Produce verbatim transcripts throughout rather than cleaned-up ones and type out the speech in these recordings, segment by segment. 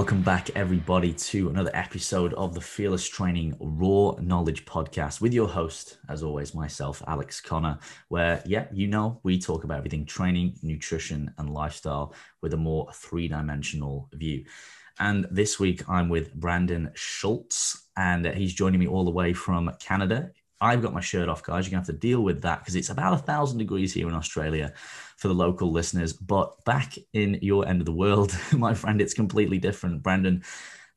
Welcome back, everybody, to another episode of the Fearless Training Raw Knowledge Podcast with your host, as always, myself, Alex Connor, where, yeah, you know, we talk about everything training, nutrition, and lifestyle with a more three-dimensional view. And this week, I'm with Brandon Schultz, and he's joining me all the way from Canada. I've got my shirt off, guys. You're going to have to deal with that because it's about a thousand degrees here in Australia for the local listeners. But back in your end of the world, my friend, it's completely different. Brandon,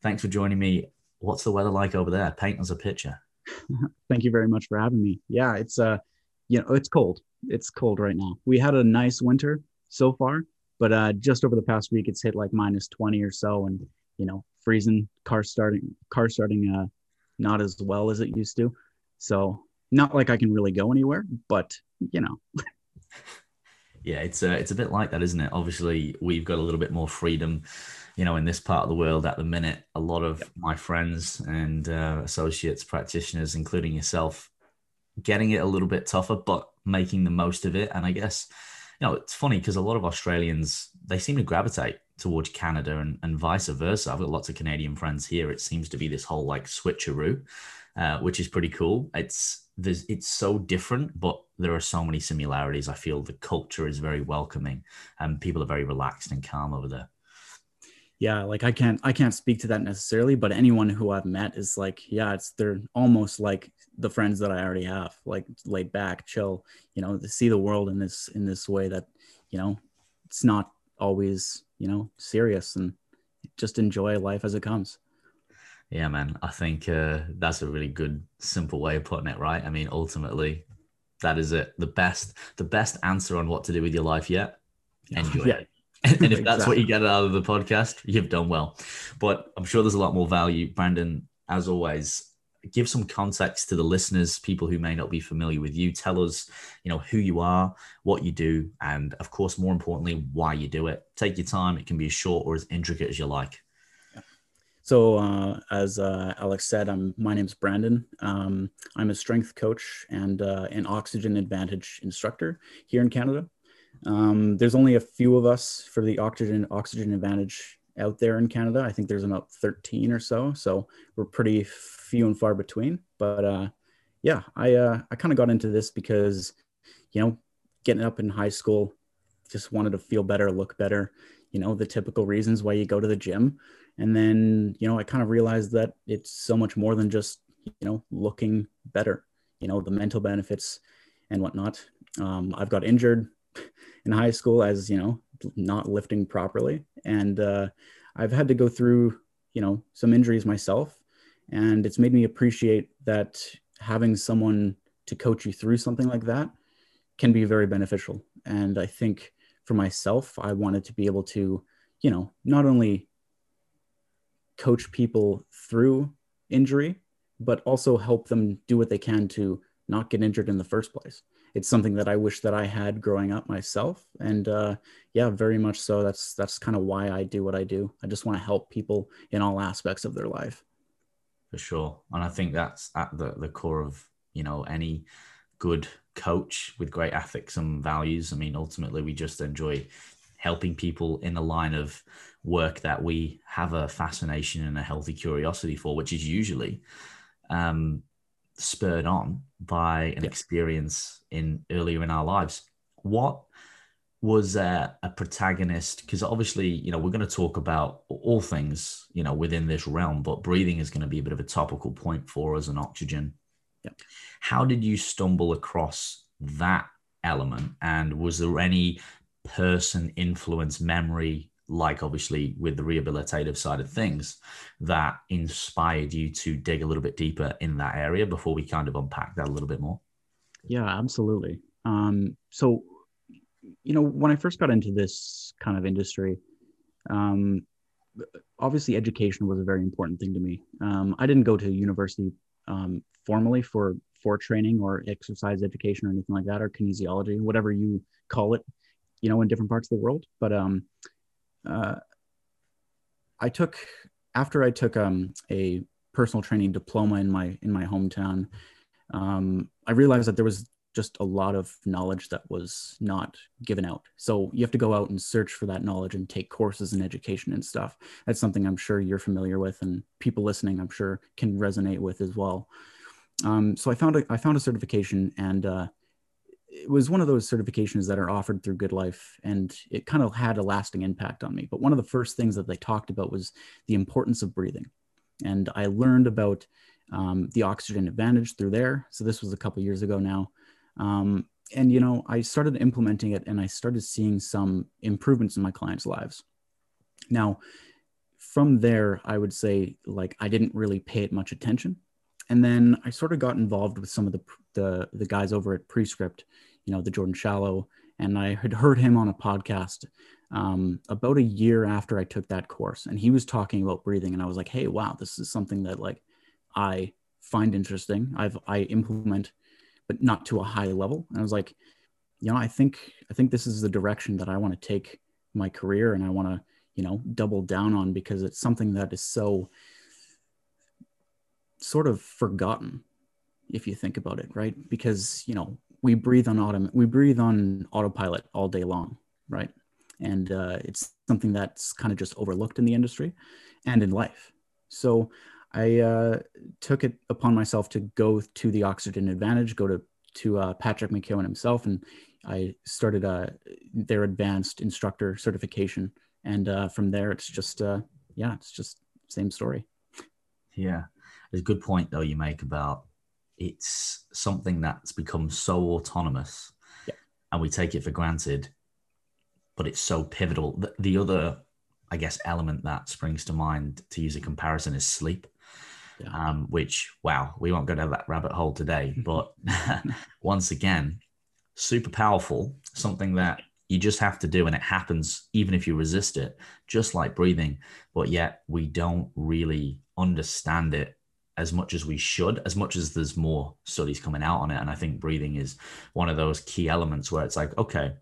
thanks for joining me. What's the weather like over there? Paint us a picture. Thank you very much for having me. Yeah, it's, uh, you know, it's cold. It's cold right now. We had a nice winter so far, but uh, just over the past week, it's hit like minus twenty or so and, you know, freezing, car starting, car starting uh, not as well as it used to. So not like I can really go anywhere, but, you know. Yeah, it's a, it's a bit like that, isn't it? Obviously, we've got a little bit more freedom, you know, in this part of the world at the minute. A lot of yep. my friends and uh, associates, practitioners, including yourself, getting it a little bit tougher, but making the most of it. And I guess, you know, it's funny because a lot of Australians, they seem to gravitate towards Canada and, and vice versa. I've got lots of Canadian friends here. It seems to be this whole like switcheroo. Uh, which is pretty cool. It's there's it's so different, but there are so many similarities. I feel the culture is very welcoming and people are very relaxed and calm over there. Yeah, like I can't I can't speak to that necessarily, but anyone who I've met is like, yeah, it's they're almost like the friends that I already have, like laid back, chill, you know, to see the world in this in this way that, you know, it's not always, you know, serious, and just enjoy life as it comes. Yeah, man, I think uh, that's a really good, simple way of putting it, right? I mean, ultimately, that is it. The best the best answer on what to do with your life yet, enjoy yeah. it. And if exactly. that's what you get out of the podcast, you've done well. But I'm sure there's a lot more value. Brandon, as always, give some context to the listeners, people who may not be familiar with you. Tell us, you know, who you are, what you do, and of course, more importantly, why you do it. Take your time. It can be as short or as intricate as you like. So uh, as uh, Alex said, I'm, my name's Brandon. Um, I'm a strength coach and uh, an Oxygen Advantage instructor here in Canada. Um, there's only a few of us for the Oxygen Oxygen Advantage out there in Canada. I think there's about thirteen or so. So we're pretty few and far between. But uh, yeah, I uh, I kind of got into this because, you know, getting up in high school, just wanted to feel better, look better. You know, the typical reasons why you go to the gym. And then, you know, I kind of realized that it's so much more than just, you know, looking better, you know, the mental benefits and whatnot. Um, I've got injured in high school as, you know, not lifting properly. And uh, I've had to go through, you know, some injuries myself. And it's made me appreciate that having someone to coach you through something like that can be very beneficial. And I think for myself, I wanted to be able to, you know, not only coach people through injury, but also help them do what they can to not get injured in the first place. It's something that I wish that I had growing up myself. And uh, yeah, very much so. That's, that's kind of why I do what I do. I just want to help people in all aspects of their life. For sure. And I think that's at the, the core of, you know, any good coach with great ethics and values. I mean, ultimately we just enjoy helping people in the line of work that we have a fascination and a healthy curiosity for, which is usually um, spurred on by an yeah. experience in earlier in our lives. What was uh, a protagonist? Because obviously, you know, we're going to talk about all things, you know, within this realm, but breathing is going to be a bit of a topical point for us and oxygen. Yeah. How did you stumble across that element? And was there any person, influence, memory, like obviously with the rehabilitative side of things, that inspired you to dig a little bit deeper in that area before we kind of unpack that a little bit more? Yeah, absolutely. Um, so, you know, when I first got into this kind of industry, um, obviously education was a very important thing to me. Um, I didn't go to university um, formally for, for training or exercise education or anything like that, or kinesiology, whatever you call it, you know, in different parts of the world. But um, uh, I took, after I took um, a personal training diploma in my in my hometown, um, I realized that there was just a lot of knowledge that was not given out. So you have to go out and search for that knowledge and take courses in education and stuff. That's something I'm sure you're familiar with, and people listening, I'm sure, can resonate with as well. Um, so I found a, I found a certification, and uh, it was one of those certifications that are offered through Good Life, and it kind of had a lasting impact on me. But one of the first things that they talked about was the importance of breathing. And I learned about um, the Oxygen Advantage through there. So this was a couple of years ago now. Um, and, you know, I started implementing it, and I started seeing some improvements in my clients' lives. Now, from there, I would say, like, I didn't really pay it much attention. And then I sort of got involved with some of the, the, the guys over at Prescript, you know, the Jordan Shallow, and I had heard him on a podcast um, about a year after I took that course. And he was talking about breathing, and I was like, hey, wow, this is something that, like, I find interesting. I've, I implement, but not to a high level. And I was like, you know, I think, I think this is the direction that I want to take my career, and I want to, you know, double down on, because it's something that is so sort of forgotten if you think about it, right? Because, you know, we breathe on autom- we breathe on autopilot all day long, right? And uh, it's something that's kind of just overlooked in the industry and in life. So I uh, took it upon myself to go to the Oxygen Advantage, go to to uh, Patrick McKeown himself, and I started uh, their advanced instructor certification. And uh, from there, it's just, uh, yeah, it's just same story. Yeah, there's a good point though you make about it's something that's become so autonomous, yeah, and we take it for granted, but it's so pivotal. The, the other, I guess, element that springs to mind to use a comparison is sleep. Yeah. Um, which, wow, we won't go down that rabbit hole today, but once again, super powerful, something that you just have to do and it happens even if you resist it, just like breathing, but yet we don't really understand it as much as we should, as much as there's more studies coming out on it. And I think breathing is one of those key elements where it's like, okay,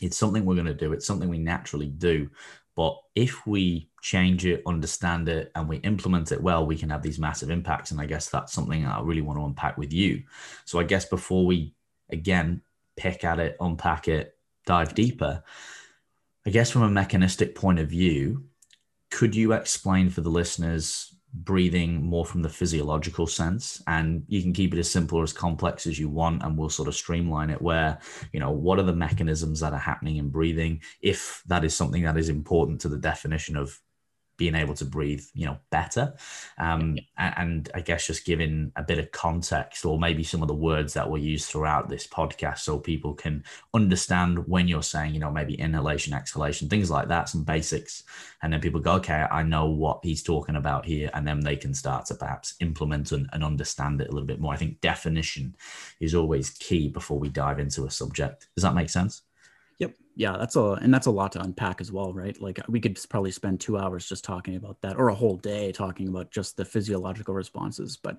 it's something we're going to do. It's something we naturally do. But if we change it, understand it, and we implement it well, we can have these massive impacts. And I guess that's something I really want to unpack with you. So I guess before we, again, pick at it, unpack it, dive deeper, I guess from a mechanistic point of view, could you explain for the listeners breathing more from the physiological sense? And you can keep it as simple or as complex as you want, and we'll sort of streamline it where, you know, what are the mechanisms that are happening in breathing, if that is something that is important to the definition of being able to breathe, you know, better. Um, and I guess just giving a bit of context or maybe some of the words that were used throughout this podcast so people can understand when you're saying, you know, maybe inhalation, exhalation, things like that, some basics. And then people go, okay, I know what he's talking about here. And then they can start to perhaps implement and, and understand it a little bit more. I think definition is always key before we dive into a subject. Does that make sense? Yep. Yeah, that's a, and that's a lot to unpack as well, right? Like we could probably spend two hours just talking about that, or a whole day talking about just the physiological responses. But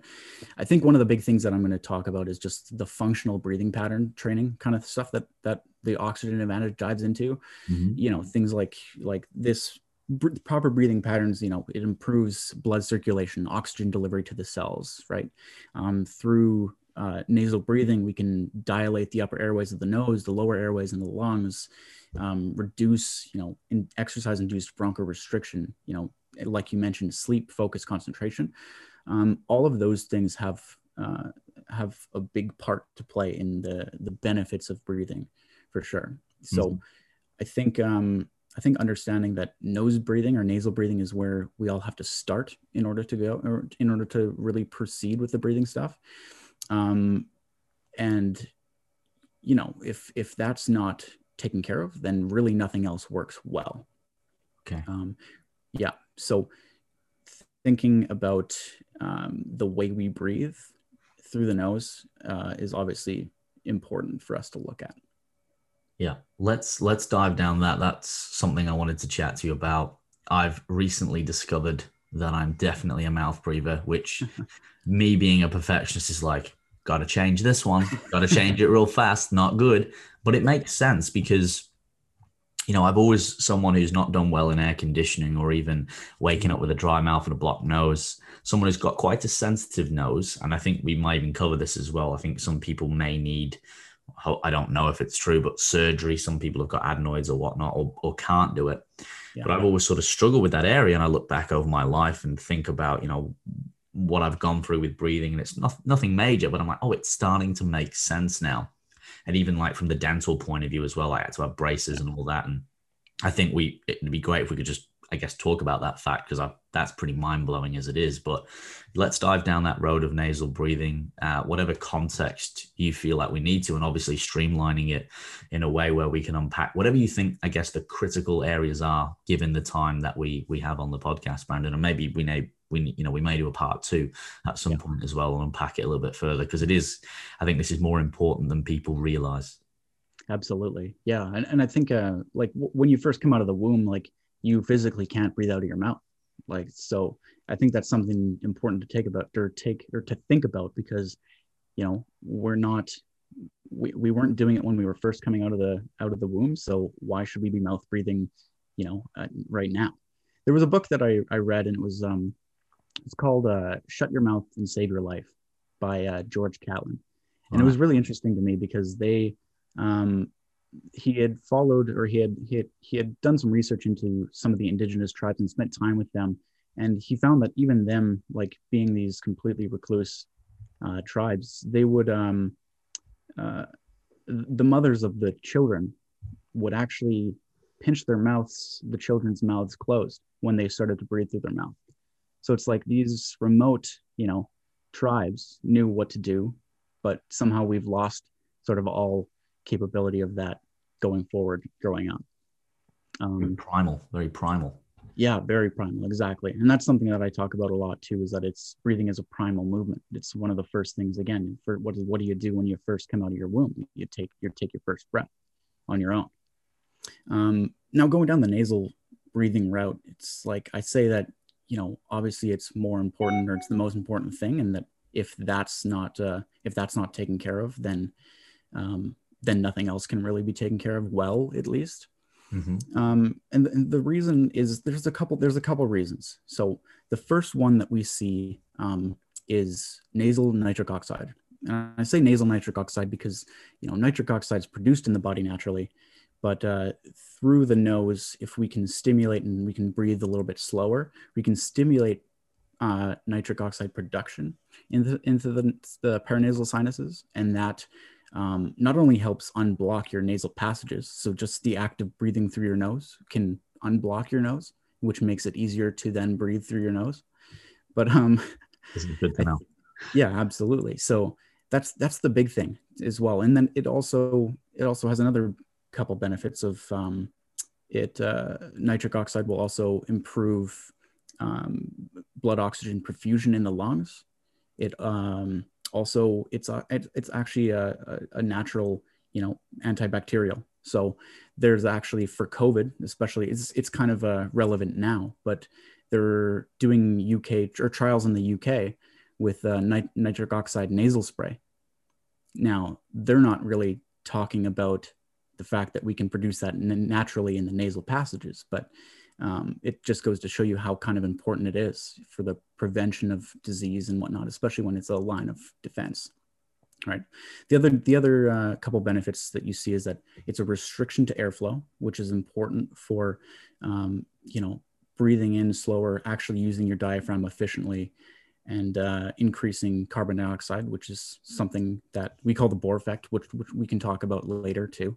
I think one of the big things that I'm going to talk about is just the functional breathing pattern training kind of stuff that, that the Oxygen Advantage dives into, mm-hmm. you know, things like, like this br- proper breathing patterns, you know, it improves blood circulation, oxygen delivery to the cells, right? Um, through Uh, nasal breathing, we can dilate the upper airways of the nose, the lower airways in the lungs, um, reduce, you know, in exercise-induced bronchorestriction, you know, like you mentioned, sleep, focus, concentration. Um, all of those things have uh, have a big part to play in the the benefits of breathing, for sure. So, mm-hmm. I think um, I think understanding that nose breathing or nasal breathing is where we all have to start in order to go, or in order to really proceed with the breathing stuff. Um, and, you know, if, if that's not taken care of, then really nothing else works well. Okay. Um, yeah. So thinking about, um, the way we breathe through the nose, uh, is obviously important for us to look at. Yeah. Let's, let's dive down that. That's something I wanted to chat to you about. I've recently discovered that I'm definitely a mouth breather, which me being a perfectionist is like, got to change this one, got to change it real fast, not good. But it makes sense because, you know, I've always someone who's not done well in air conditioning or even waking up with a dry mouth and a blocked nose, someone who's got quite a sensitive nose. And I think we might even cover this as well. I think some people may need, I don't know if it's true, but surgery. Some people have got adenoids or whatnot, or, or can't do it. Yeah. But I've always sort of struggled with that area. And I look back over my life and think about, you know, what I've gone through with breathing, and it's not, nothing major, but I'm like, oh, it's starting to make sense now. And even like from the dental point of view as well, I had to have braces and all that. And I think we, it'd be great if we could just, I guess, talk about that fact, because I, that's pretty mind blowing as it is, but let's dive down that road of nasal breathing, uh, whatever context you feel like we need to, and obviously streamlining it in a way where we can unpack whatever you think, I guess, the critical areas are given the time that we, we have on the podcast, Brandon, and maybe we may, we, you know, we may do a part two at some yeah. point as well and unpack it a little bit further. Cause it is, I think this is more important than people realize. Absolutely. Yeah. And, and I think uh, like w- when you first come out of the womb, like, you physically can't breathe out of your mouth. Like, so I think that's something important to take about or take or to think about, because, you know, we're not, we, we weren't doing it when we were first coming out of the, out of the womb. So why should we be mouth breathing, you know, uh, right now? There was a book that I, I read, and it was, um, it's called uh, Shut Your Mouth and Save Your Life by uh, George Catlin. And wow. It was really interesting to me because they, um, he had followed or he had, he had he had done some research into some of the indigenous tribes and spent time with them. And he found that even them, like being these completely recluse uh, tribes, they would, um, uh, the mothers of the children would actually pinch their mouths, the children's mouths closed when they started to breathe through their mouth. So it's like these remote, you know, tribes knew what to do, but somehow we've lost sort of all capability of that going forward, growing up. Um, very primal, very primal. Yeah, very primal, exactly. And that's something that I talk about a lot too, is that it's breathing is a primal movement. It's one of the first things, again, for what, what do you do when you first come out of your womb? You take, you take your first breath on your own. Um, now going down the nasal breathing route, it's like I say that, you know, obviously it's more important, or it's the most important thing. And that if that's not, uh, if that's not taken care of, then, um, then nothing else can really be taken care of well, at least. Mm-hmm. Um, and, th- and the reason is there's a couple, there's a couple reasons. So the first one that we see um, is nasal nitric oxide. And I say nasal nitric oxide because, you know, nitric oxide is produced in the body naturally, but uh, through the nose, if we can stimulate and we can breathe a little bit slower, we can stimulate uh, nitric oxide production into, into the, the paranasal sinuses. And that, Um, not only helps unblock your nasal passages, so just the act of breathing through your nose can unblock your nose, which makes it easier to then breathe through your nose. But um, this is good to know. Yeah, absolutely. So that's that's the big thing as well. And then it also it also has another couple benefits of um, it. Uh, nitric oxide will also improve um, blood oxygen perfusion in the lungs. It um, Also, it's a, it's actually a, a, a natural, you know, antibacterial. So there's actually for COVID, especially, it's it's kind of uh, relevant now. But they're doing U K or trials in the U K with uh, nit- nitric oxide nasal spray. Now they're not really talking about the fact that we can produce that n- naturally in the nasal passages, but um, it just goes to show you how kind of important it is for the prevention of disease and whatnot, especially when it's a line of defense, right? The other, the other uh, couple benefits that you see is that it's a restriction to airflow, which is important for, um, you know, breathing in slower, actually using your diaphragm efficiently, and uh, increasing carbon dioxide, which is something that we call the Bohr effect, which, which we can talk about later too.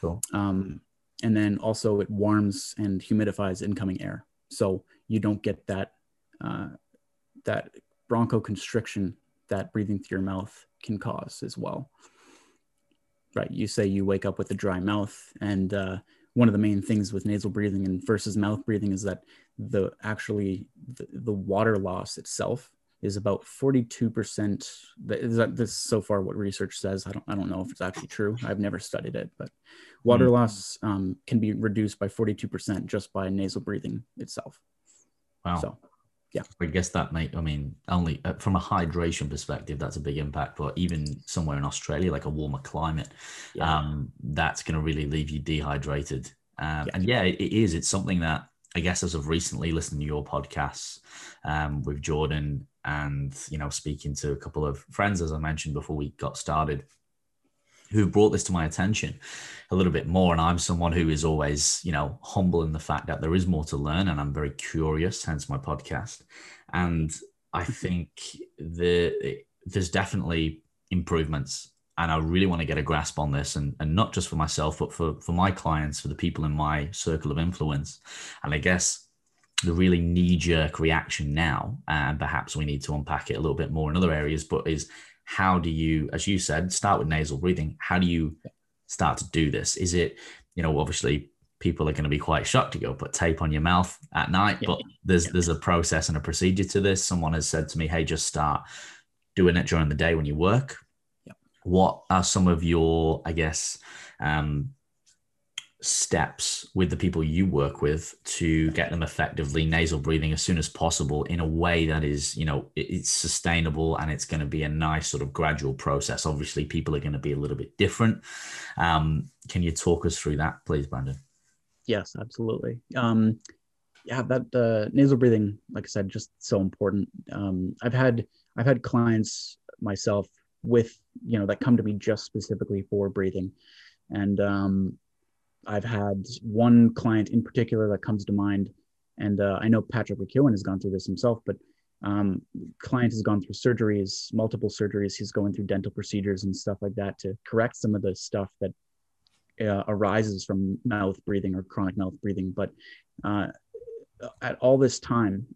Cool. Um, And then also it warms and humidifies incoming air. So you don't get that uh, that bronchoconstriction that breathing through your mouth can cause as well. Right, you say you wake up with a dry mouth, and uh, one of the main things with nasal breathing and versus mouth breathing is that the actually the, the water loss itself is about forty-two percent. Is that this is so far what research says? I don't I don't know if it's actually true. I've never studied it, but water mm. loss um, can be reduced by forty-two percent just by nasal breathing itself. Wow. So, yeah. I guess that might, I mean, only uh, from a hydration perspective, that's a big impact, but even somewhere in Australia, like a warmer climate, yeah. um, that's going to really leave you dehydrated. Um, yeah. And yeah, it, it is. It's something that I guess as of recently listening to your podcasts um, with Jordan and, you know, speaking to a couple of friends, as I mentioned before we got started, who brought this to my attention a little bit more. And I'm someone who is always, you know, humble in the fact that there is more to learn, and I'm very curious, hence my podcast. And I think the it, there's definitely improvements, and I really want to get a grasp on this, and, and not just for myself, but for, for my clients, for the people in my circle of influence. And I guess the really knee-jerk reaction now, and perhaps we need to unpack it a little bit more in other areas, but is how do you, as you said, start with nasal breathing? How do you start to do this? Is it, you know, obviously people are going to be quite shocked to go put tape on your mouth at night, yeah. but there's yeah. there's a process and a procedure to this. Someone has said to me, hey, just start doing it during the day when you work. Yep. What are some of your, I guess, um, steps with the people you work with to get them effectively nasal breathing as soon as possible in a way that is, you know, it's sustainable and it's going to be a nice sort of gradual process? Obviously, people are going to be a little bit different. Um, can you talk us through that, please, Brandon? Yes, absolutely. Um, yeah, that uh, nasal breathing, like I said, just so important. Um, I've had I've had clients myself with, you know, that come to me just specifically for breathing. And um, I've had one client in particular that comes to mind. And uh, I know Patrick McKeown has gone through this himself, but um, client has gone through surgeries, multiple surgeries. He's going through dental procedures and stuff like that to correct some of the stuff that uh, arises from mouth breathing or chronic mouth breathing. But uh, at all this time,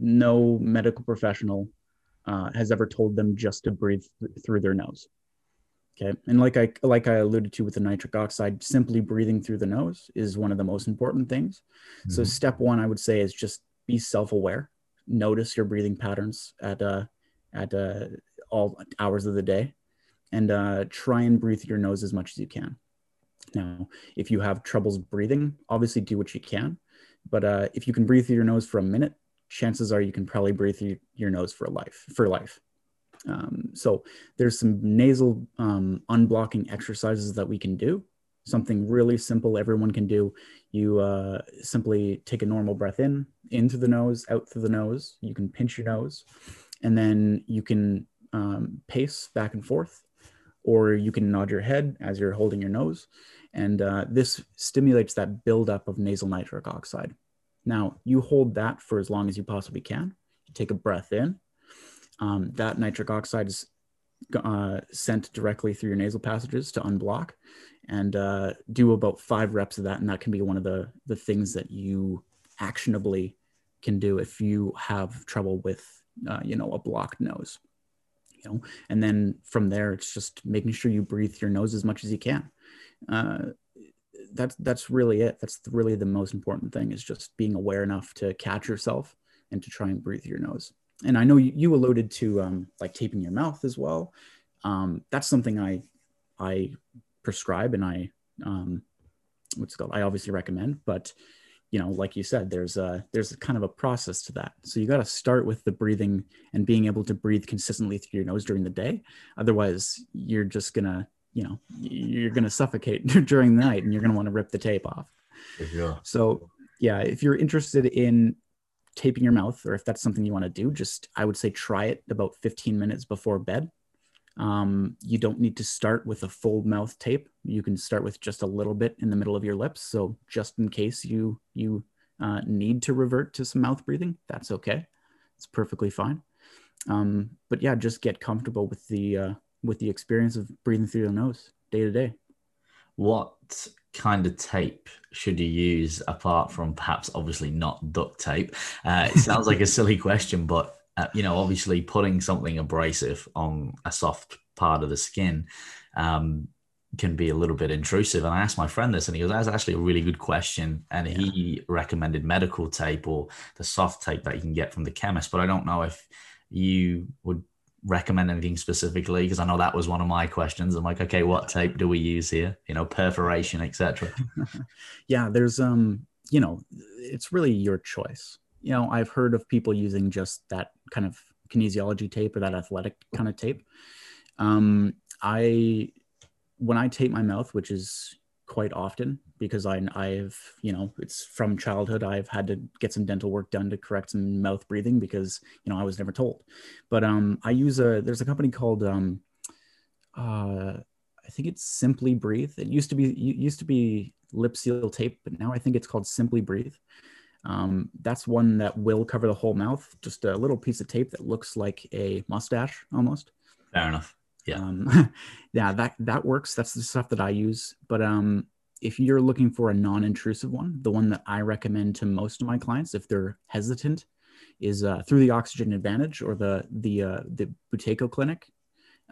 no medical professional Uh, has ever told them just to breathe th- through their nose. Okay. And like I, like I alluded to with the nitric oxide, simply breathing through the nose is one of the most important things. Mm-hmm. So step one, I would say, is just be self-aware. Notice your breathing patterns at, uh, at uh, all hours of the day, and uh, try and breathe through your nose as much as you can. Now, if you have troubles breathing, obviously do what you can, but uh, if you can breathe through your nose for a minute, chances are you can probably breathe through your nose for life, for life. Um, so there's some nasal um, unblocking exercises that we can do. Something really simple everyone can do. You uh, simply take a normal breath in, in through the nose, out through the nose. You can pinch your nose, and then you can um, pace back and forth, or you can nod your head as you're holding your nose. And uh, this stimulates that buildup of nasal nitric oxide. Now, you hold that for as long as you possibly can. You take a breath in. Um, that nitric oxide is uh, sent directly through your nasal passages to unblock, and uh, do about five reps of that. And that can be one of the, the things that you actionably can do if you have trouble with, uh, you know, a blocked nose. You know, and then from there, it's just making sure you breathe your nose as much as you can. Uh, That's that's really it. That's really the most important thing, is just being aware enough to catch yourself and to try and breathe your nose. And I know you, you alluded to um, like taping your mouth as well. Um, that's something I I prescribe, and I um, what's it called? I obviously recommend. But you know, like you said, there's a there's a kind of a process to that. So you got to start with the breathing and being able to breathe consistently through your nose during the day. Otherwise, you're just gonna you know, you're going to suffocate during the night, and you're going to want to rip the tape off. Yeah. So yeah, if you're interested in taping your mouth, or if that's something you want to do, just, I would say, try it about fifteen minutes before bed. Um, you don't need to start with a full mouth tape. You can start with just a little bit in the middle of your lips. So just in case you, you uh, need to revert to some mouth breathing, that's okay. It's perfectly fine. Um, but yeah, just get comfortable with the, uh, with the experience of breathing through your nose day to day. What kind of tape should you use, apart from perhaps obviously not duct tape? Uh, it sounds like a silly question, but uh, you know, obviously putting something abrasive on a soft part of the skin um, can be a little bit intrusive. And I asked my friend this, and he goes, that's actually a really good question. And yeah. he recommended medical tape, or the soft tape that you can get from the chemist. But I don't know if you would recommend anything specifically, because I know that was one of my questions. I'm like, okay, what tape do we use here? You know, perforation, et cetera. Yeah, there's um, you know, it's really your choice. You know, I've heard of people using just that kind of kinesiology tape, or that athletic kind of tape. Um, I when I tape my mouth, which is quite often because I, I've, you know, it's from childhood. I've had to get some dental work done to correct some mouth breathing because, you know, I was never told. But um, I use a, there's a company called, um, uh, I think it's Simply Breathe. It used to be, it used to be Lip Seal Tape, but now I think it's called Simply Breathe. Um, that's one that will cover the whole mouth, just a little piece of tape that looks like a mustache almost. Fair enough. Yeah. Um, yeah, that, that works. That's the stuff that I use. But, um, if you're looking for a non-intrusive one, the one that I recommend to most of my clients, if they're hesitant, is, uh, through the Oxygen Advantage or the, the, uh, the Buteyko Clinic.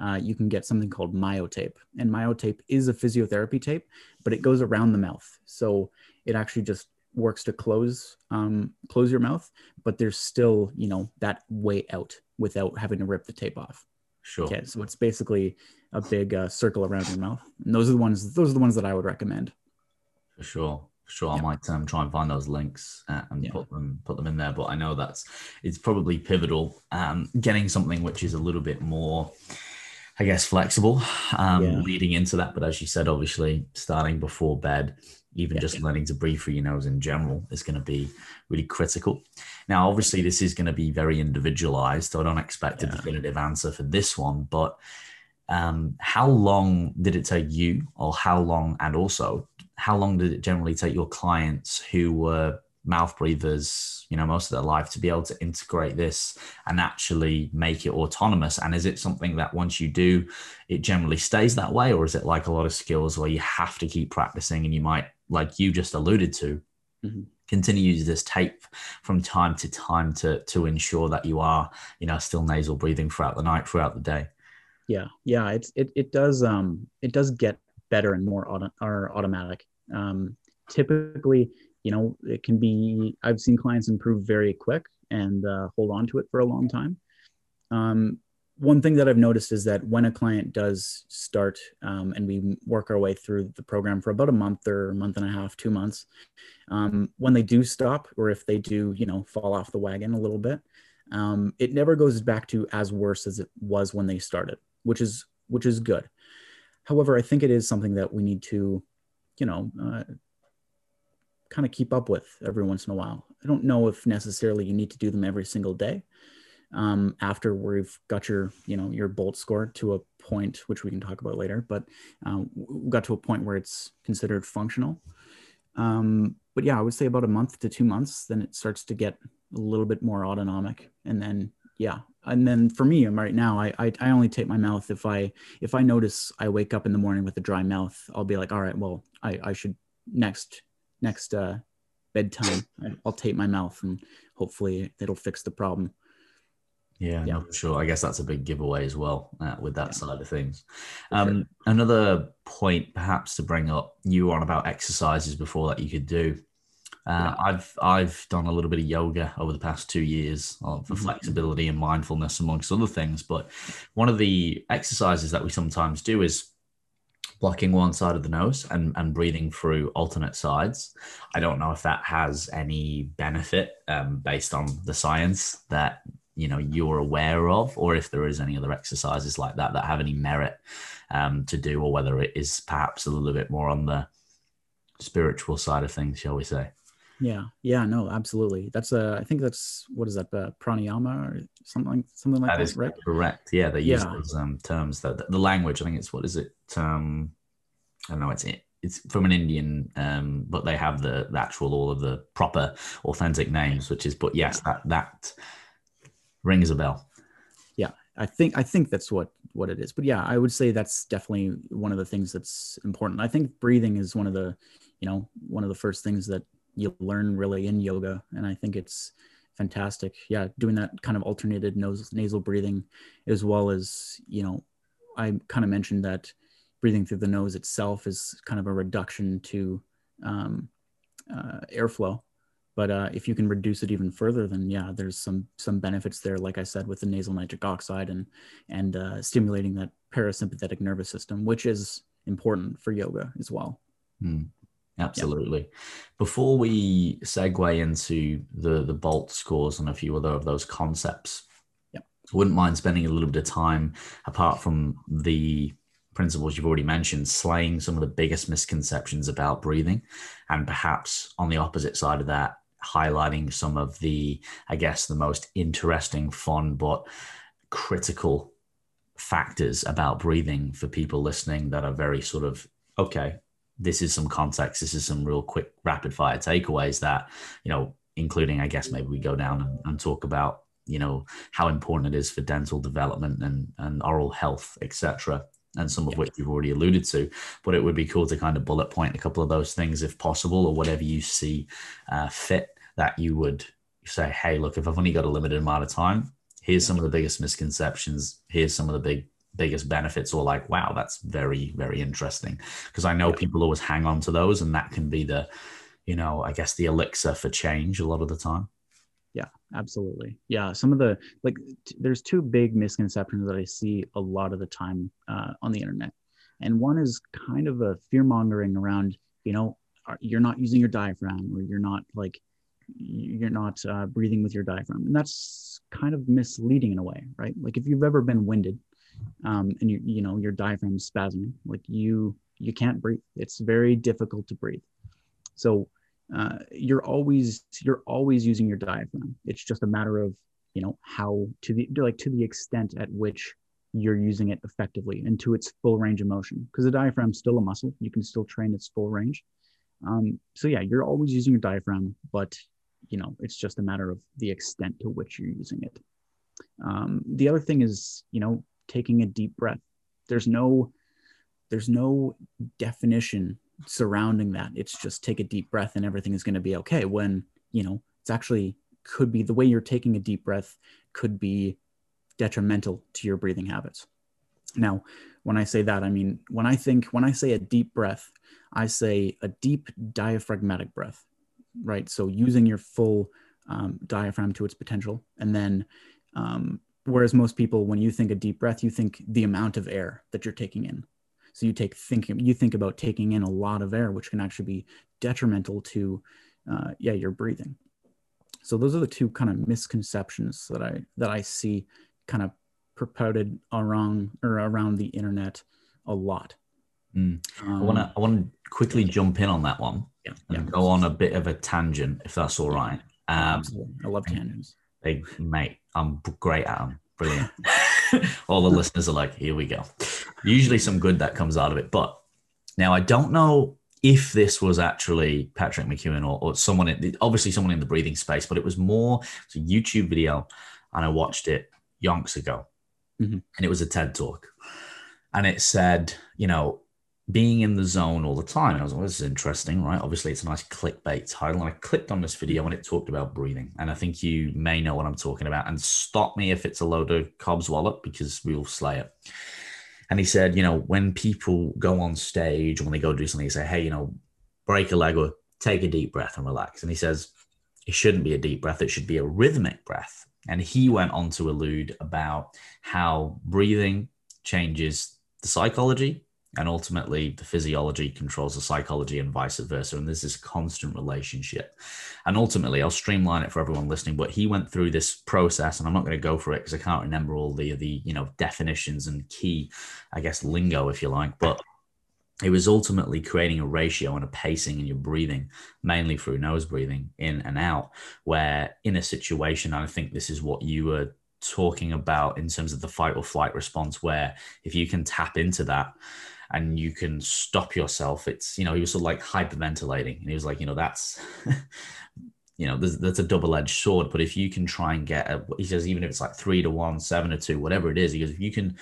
Uh, you can get something called Myotape, and Myotape is a physiotherapy tape, but it goes around the mouth. So it actually just works to close, um, close your mouth, but there's still, you know, that way out without having to rip the tape off. Sure. Okay, so it's basically a big uh, circle around your mouth. And those are the ones, those are the ones that I would recommend. For sure. For sure. Yeah. I might um, try and find those links uh, and yeah. put them, put them in there, but I know that's, it's probably pivotal, um, getting something which is a little bit more, I guess, flexible, um, yeah. leading into that. But as you said, obviously starting before bed, even yeah, just yeah. learning to breathe through your nose in general is going to be really critical. Now, obviously this is going to be very individualized, so I don't expect yeah. a definitive answer for this one, but um, how long did it take you, or how long, and also how long did it generally take your clients who were mouth breathers, you know, most of their life, to be able to integrate this and actually make it autonomous? And is it something that once you do, it generally stays that way? Or is it like a lot of skills where you have to keep practicing, and you might, like you just alluded to, mm-hmm. continue to use this tape from time to time to, to ensure that you are, you know, still nasal breathing throughout the night, throughout the day? Yeah. Yeah. It's, it, it does, um, it does get better and more auto, or automatic. Um, typically, you know, it can be, I've seen clients improve very quick and uh, hold on to it for a long time. Um, one thing that I've noticed is that when a client does start um, and we work our way through the program for about a month or a month and a half, two months, um, when they do stop, or if they do, you know, fall off the wagon a little bit, um, it never goes back to as worse as it was when they started, which is, which is good. However, I think it is something that we need to, you know, uh, kind of keep up with every once in a while. I don't know if necessarily you need to do them every single day. Um, after we've got your, you know, your Bolt score to a point, which we can talk about later, but um, we got to a point where it's considered functional. Um, but yeah, I would say about a month to two months, then it starts to get a little bit more autonomic. And then, yeah. And then for me, right now, I, I, I only tape my mouth. If I, if I notice I wake up in the morning with a dry mouth, I'll be like, all right, well, I, I should next, next uh, bedtime, I'll tape my mouth, and hopefully it'll fix the problem. Yeah, yeah. No, for sure. I guess that's a big giveaway as well uh, with that yeah. side of things. Um, sure. Another point perhaps to bring up, you were on about exercises before that you could do. Uh, yeah. I've I've done a little bit of yoga over the past two years for mm-hmm. flexibility and mindfulness, amongst other things. But one of the exercises that we sometimes do is blocking one side of the nose and, and breathing through alternate sides. I don't know if that has any benefit um, based on the science that, you know, you're aware of, or if there is any other exercises like that that have any merit um, to do, or whether it is perhaps a little bit more on the spiritual side of things, shall we say? Yeah. Yeah, no, absolutely. That's a, I think that's, what is that? Uh, pranayama or something, something like that, that is right? Correct. Yeah. They use yeah. those um, terms that the, the language, I think it's, what is it? Um, I don't know. It's, it, it's from an Indian, um, but they have the, the actual, all of the proper authentic names, which is, but yes, that, that rings a bell. Yeah. I think, I think that's what, what it is, but yeah, I would say that's definitely one of the things that's important. I think breathing is one of the, you know, one of the first things that you learn really in yoga. And I think it's fantastic. Yeah. Doing that kind of alternated nose, nasal breathing, as well as, you know, I kind of mentioned that breathing through the nose itself is kind of a reduction to um, uh, airflow. But uh, if you can reduce it even further, then yeah, there's some, some benefits there. Like I said, with the nasal nitric oxide and, and uh, stimulating that parasympathetic nervous system, which is important for yoga as well. Mm. Absolutely. Yep. Before we segue into the, the Bolt scores and a few other of those concepts, yep. I wouldn't mind spending a little bit of time, apart from the principles you've already mentioned, slaying some of the biggest misconceptions about breathing, and perhaps on the opposite side of that, highlighting some of the, I guess, the most interesting, fun, but critical factors about breathing for people listening that are very sort of, okay, this is some context, this is some real quick rapid fire takeaways that, you know, including, I guess, maybe we go down and, and talk about, you know, how important it is for dental development and, and oral health, et cetera, and some of yeah. which you've already alluded to. But it would be cool to kind of bullet point a couple of those things if possible, or whatever you see uh, fit, that you would say, hey, look, if I've only got a limited amount of time, here's yeah. some of the biggest misconceptions, here's some of the big biggest benefits, or like, wow, that's very, very interesting. Because I know yeah. people always hang on to those, and that can be the, you know, I guess the elixir for change a lot of the time. Yeah, absolutely. Yeah. Some of the, like, t- there's two big misconceptions that I see a lot of the time uh, on the internet. And one is kind of a fear mongering around, you know, are, you're not using your diaphragm, or you're not like, you're not uh, breathing with your diaphragm. And that's kind of misleading in a way, right? Like, if you've ever been winded um, and you, you know, your diaphragm's spasming, like you, you can't breathe. It's very difficult to breathe. So Uh, you're always, you're always using your diaphragm. It's just a matter of, you know, how to the, like to the extent at which you're using it effectively and to its full range of motion, because the diaphragm's still a muscle. You can still train its full range. Um, so yeah, you're always using your diaphragm, but you know, it's just a matter of the extent to which you're using it. Um, the other thing is, you know, taking a deep breath. There's no, there's no definition surrounding that. It's just take a deep breath and everything is going to be okay, when, you know, it's actually could be the way you're taking a deep breath could be detrimental to your breathing habits. Now, when I say that, I mean, when I think, when I say a deep breath, I say a deep diaphragmatic breath, right? So using your full um, diaphragm to its potential. And then, um, whereas most people, when you think a deep breath, you think the amount of air that you're taking in. So you take thinking, you think about taking in a lot of air, which can actually be detrimental to, uh, yeah, your breathing. So those are the two kind of misconceptions that I that I see kind of propounded around or around the internet a lot. Mm. Um, I want to I want to quickly jump in on that one yeah, and yeah. go on a bit of a tangent, if that's all right. Um, Absolutely. I love tangents. Hey, mate, I'm great at them. Brilliant. All the listeners are like, here we go. Usually some good that comes out of it. But now I don't know if this was actually Patrick McKeown or, or someone, in, obviously someone in the breathing space, but it was more, it's a YouTube video and I watched it yonks ago mm-hmm. and it was a TED talk. And it said, you know, being in the zone all the time. And I was like, well, this is interesting, right? Obviously it's a nice clickbait title. And I clicked on this video and it talked about breathing. And I think you may know what I'm talking about, and stop me if it's a load of cobswallop, because we will slay it. And he said, you know, when people go on stage, when they go do something, they say, hey, you know, break a leg or take a deep breath and relax. And he says, it shouldn't be a deep breath. It should be a rhythmic breath. And he went on to allude about how breathing changes the psychology, and ultimately the physiology controls the psychology and vice versa. And there's this constant relationship. And ultimately, I'll streamline it for everyone listening, but he went through this process, and I'm not going to go for it because I can't remember all the, the you know, definitions and key, I guess, lingo, if you like, but it was ultimately creating a ratio and a pacing in your breathing, mainly through nose breathing in and out, where in a situation, and I think this is what you were talking about in terms of the fight or flight response, where if you can tap into that, and you can stop yourself. It's, you know, he was sort of like hyperventilating. And he was like, you know, that's, you know, that's a double-edged sword. But if you can try and get, a, he says, even if it's like three to one, seven to two, whatever it is, he goes, if you can,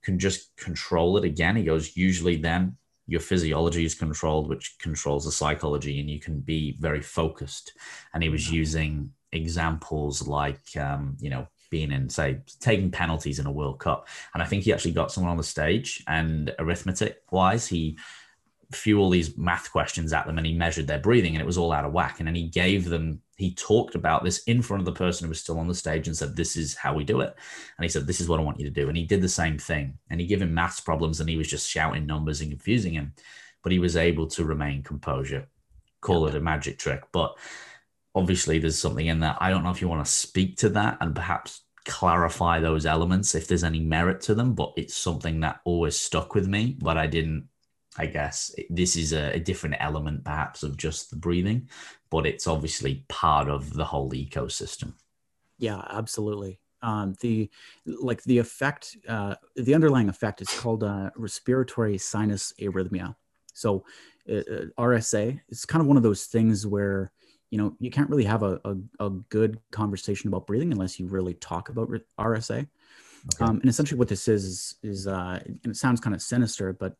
can just control it again, he goes, usually then your physiology is controlled, which controls the psychology, and you can be very focused. And he was using examples like, um, you know, being in, say, taking penalties in a World Cup. And I think he actually got someone on the stage, and arithmetic wise, he threw all these math questions at them and he measured their breathing, and it was all out of whack. And then he gave them, he talked about this in front of the person who was still on the stage and said, this is how we do it. And he said, this is what I want you to do. And he did the same thing. And he gave him maths problems and he was just shouting numbers and confusing him, but he was able to remain composure, call it a magic trick. But obviously there's something in that. I don't know if you want to speak to that and perhaps clarify those elements if there's any merit to them, but it's something that always stuck with me, but I didn't, I guess this is a, a different element perhaps of just the breathing, but it's obviously part of the whole ecosystem. Yeah, absolutely. Um, the, like the effect, uh, the underlying effect is called uh, respiratory sinus arrhythmia. So uh, R S A, it's kind of one of those things where, you know, you can't really have a, a, a good conversation about breathing unless you really talk about R S A. Okay. Um, and essentially what this is, is, is uh, and it sounds kind of sinister, but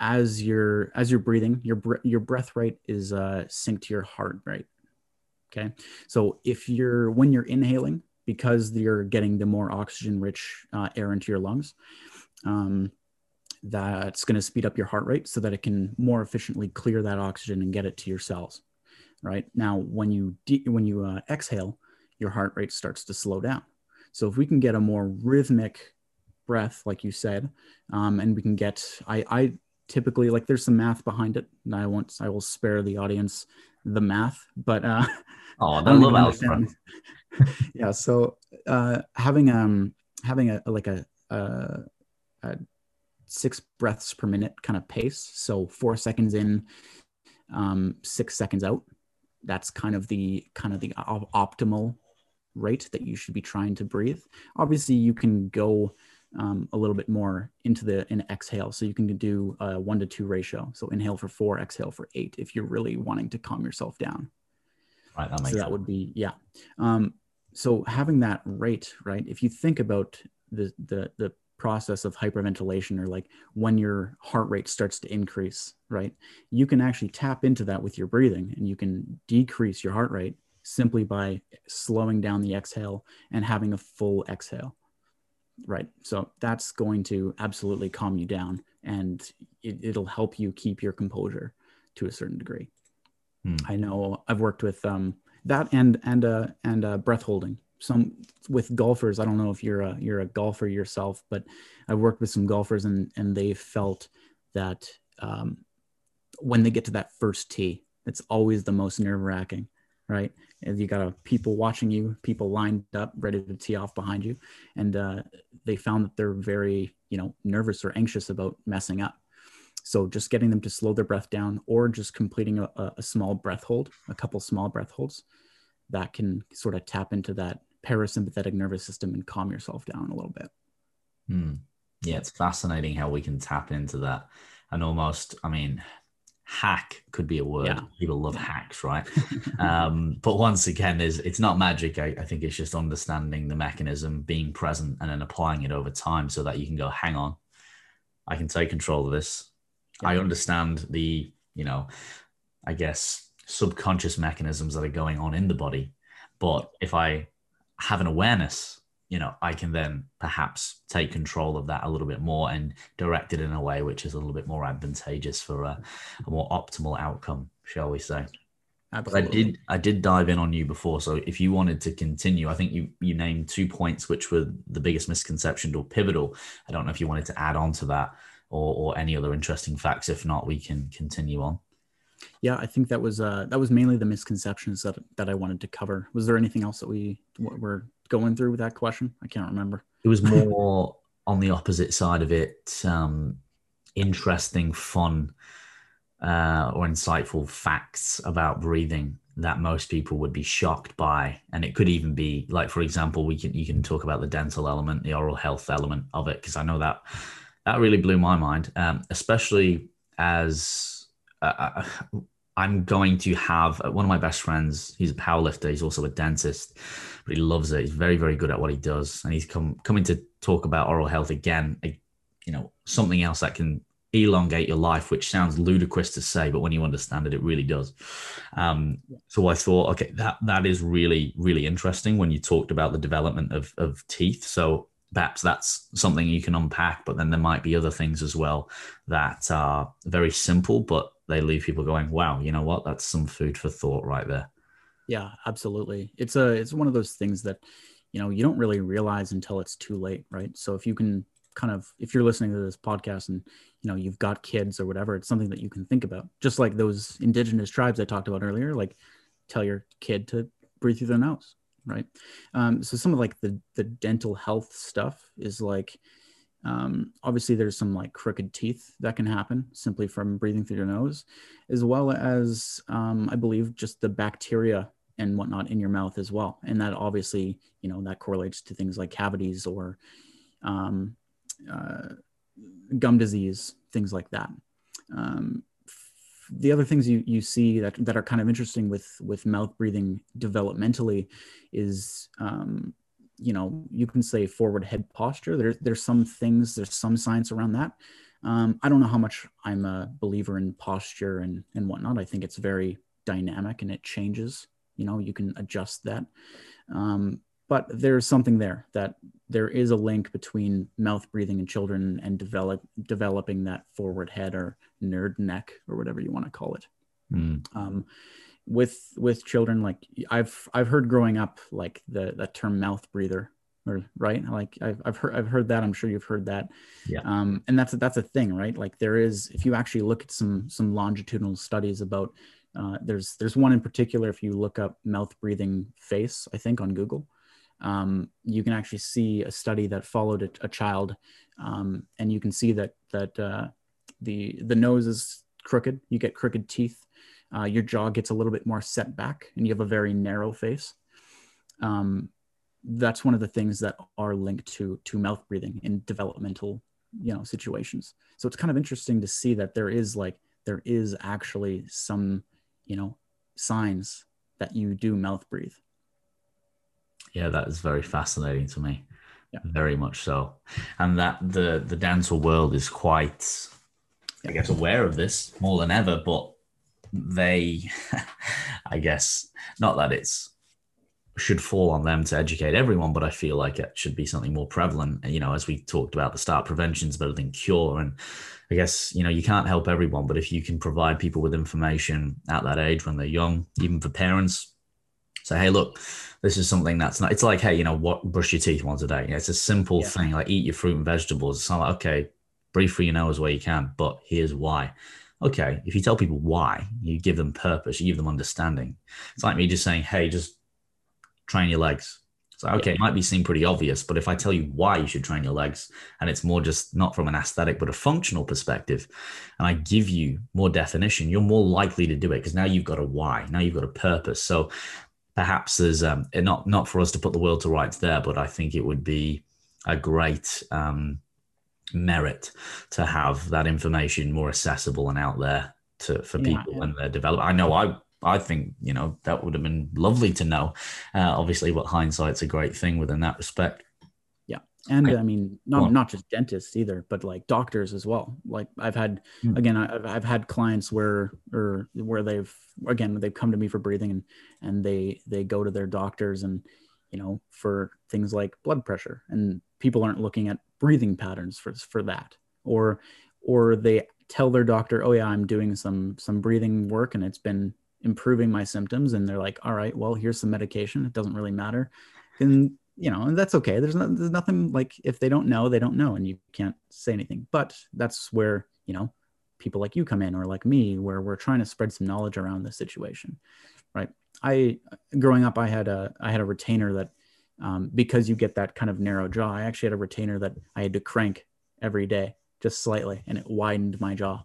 as you're, as you're breathing, your, your breath rate is uh, synced to your heart rate. Okay. So if you're, when you're inhaling, because you're getting the more oxygen rich uh, air into your lungs, um, that's going to speed up your heart rate so that it can more efficiently clear that oxygen and get it to your cells. Right now, when you de- when you uh, exhale, your heart rate starts to slow down. So if we can get a more rhythmic breath, like you said, um, and we can get, I, I typically, like there's some math behind it, and I won't, I will spare the audience the math, but uh, oh, I love algebra. Yeah, so uh, having um having a like a, a, a six breaths per minute kind of pace, so four seconds in, um, six seconds out. That's kind of the kind of the op- optimal rate that you should be trying to breathe. Obviously, you can go um, a little bit more into the in exhale, so you can do a one to two ratio. So inhale for four, exhale for eight, if you're really wanting to calm yourself down. Right, that makes so that sense. Would be yeah. Um, so having that rate, right? If you think about the the the process of hyperventilation, or like when your heart rate starts to increase, right? You can actually tap into that with your breathing, and you can decrease your heart rate simply by slowing down the exhale and having a full exhale, right? So that's going to absolutely calm you down, and it, it'll help you keep your composure to a certain degree. Hmm. I know I've worked with um, that and and uh, and uh, breath holding. Some with golfers, I don't know if you're a, you're a golfer yourself, but I worked with some golfers and, and they felt that um, when they get to that first tee, it's always the most nerve wracking, right? And you got uh, people watching you, people lined up, ready to tee off behind you. And uh, they found that they're very, you know, nervous or anxious about messing up. So just getting them to slow their breath down, or just completing a, a small breath hold, a couple small breath holds, that can sort of tap into that parasympathetic nervous system and calm yourself down a little bit. Hmm. Yeah, it's fascinating how we can tap into that. And almost, I mean, hack could be a word. Yeah. People love hacks, right? um, but once again, there's, it's not magic. I, I think it's just understanding the mechanism, being present, and then applying it over time so that you can go, hang on, I can take control of this. Yeah. I understand the, you know, I guess subconscious mechanisms that are going on in the body. But if I have an awareness, you know, I can then perhaps take control of that a little bit more and direct it in a way which is a little bit more advantageous for a, a more optimal outcome, shall we say. Absolutely. But I did, I did dive in on you before. So if you wanted to continue, I think you, you named two points which were the biggest misconception or pivotal. I don't know if you wanted to add on to that or, or any other interesting facts. If not, we can continue on. Yeah, I think that was uh, that was mainly the misconceptions that that I wanted to cover. Was there anything else that we were going through with that question? I can't remember. It was more on the opposite side of it. Um, interesting, fun, uh, or insightful facts about breathing that most people would be shocked by. And it could even be like, for example, we can you can talk about the dental element, the oral health element of it, because I know that that really blew my mind, um, especially as. Uh, I'm going to have one of my best friends. He's a powerlifter. He's also a dentist, but he loves it. He's very, very good at what he does. And he's come coming to talk about oral health again, a, you know, something else that can elongate your life, which sounds ludicrous to say, but when you understand it, it really does. Um, so I thought, okay, that, that is really, really interesting when you talked about the development of, of teeth. So perhaps that's something you can unpack, but then there might be other things as well that are very simple, but they leave people going, wow, you know what? That's some food for thought right there. Yeah, absolutely. It's a, it's one of those things that, you know, you don't really realize until it's too late. Right. So if you can kind of, if you're listening to this podcast and, you know, you've got kids or whatever, it's something that you can think about. Just like those indigenous tribes I talked about earlier, like tell your kid to breathe through their nose, right? Um, so some of like the the dental health stuff is like, um, obviously there's some like crooked teeth that can happen simply from breathing through your nose, as well as um, I believe just the bacteria and whatnot in your mouth as well. And that obviously, you know, that correlates to things like cavities or um, uh, gum disease, things like that. Um, the other things you, you see that, that are kind of interesting with, with mouth breathing developmentally is, um, you know, you can say forward head posture. There, there's some things, there's some science around that. Um, I don't know how much I'm a believer in posture and, and whatnot. I think it's very dynamic and it changes, you know, you can adjust that. Um, but there's something there that there is a link between mouth breathing in children and develop, developing that forward head or nerd neck or whatever you want to call it. Mm. Um, with, with children, like I've, I've heard growing up, like the, the term mouth breather, or right. Like I've, I've heard, I've heard that. I'm sure you've heard that. Yeah. Um, and that's, that's a thing, right? Like there is, if you actually look at some, some longitudinal studies about, uh, there's, there's one in particular, if you look up mouth breathing face, I think on Google, um, you can actually see a study that followed a, a child. Um, and you can see that, that, uh, the, the nose is crooked. You get crooked teeth. Uh, your jaw gets a little bit more set back and you have a very narrow face. Um, that's one of the things that are linked to, to mouth breathing in developmental, you know, situations. So it's kind of interesting to see that there is like, there is actually some, you know, signs that you do mouth breathe. Yeah, that is very fascinating to me. Yeah. Very much so. And that the, the dental world is quite, I guess, aware of this more than ever, but they, I guess, not that it's should fall on them to educate everyone, but I feel like it should be something more prevalent, you know, as we talked about the start, prevention's better than cure. And I guess, you know, you can't help everyone, but if you can provide people with information at that age when they're young, even for parents, say, hey, look, this is something that's not, it's like, hey, you know what, brush your teeth once a day. You know, it's a simple yeah. thing, like eat your fruit and vegetables. It's not like, okay, breathe through your nose where you can, but here's why. Okay, if you tell people why, you give them purpose, you give them understanding. It's like me just saying, hey, just train your legs. It's like, okay, it might be seem pretty obvious, but if I tell you why you should train your legs, and it's more just not from an aesthetic, but a functional perspective, and I give you more definition, you're more likely to do it because now you've got a why, now you've got a purpose. So perhaps there's um, not, not for us to put the world to rights there, but I think it would be a great um, merit to have that information more accessible and out there to for people yeah, yeah. when they're developing. I know I I think, you know, that would have been lovely to know, uh, obviously, but hindsight's a great thing within that respect. Yeah. And okay. I mean, not, not just dentists either, but like doctors as well. Like I've had, mm. again, I've, I've had clients where, or where they've, again, they've come to me for breathing and, and they, they go to their doctors and, you know, for things like blood pressure, and people aren't looking at breathing patterns for, for that, or, or they tell their doctor, oh yeah, I'm doing some, some breathing work and it's been improving my symptoms. And they're like, all right, well, here's some medication. It doesn't really matter. And, you know, and that's okay. There's, no, there's nothing like if they don't know, they don't know, and you can't say anything, but that's where, you know, people like you come in, or like me, where we're trying to spread some knowledge around this situation. Right. I, growing up, I had a, I had a retainer that, um, because you get that kind of narrow jaw, I actually had a retainer that I had to crank every day, just slightly, and it widened my jaw.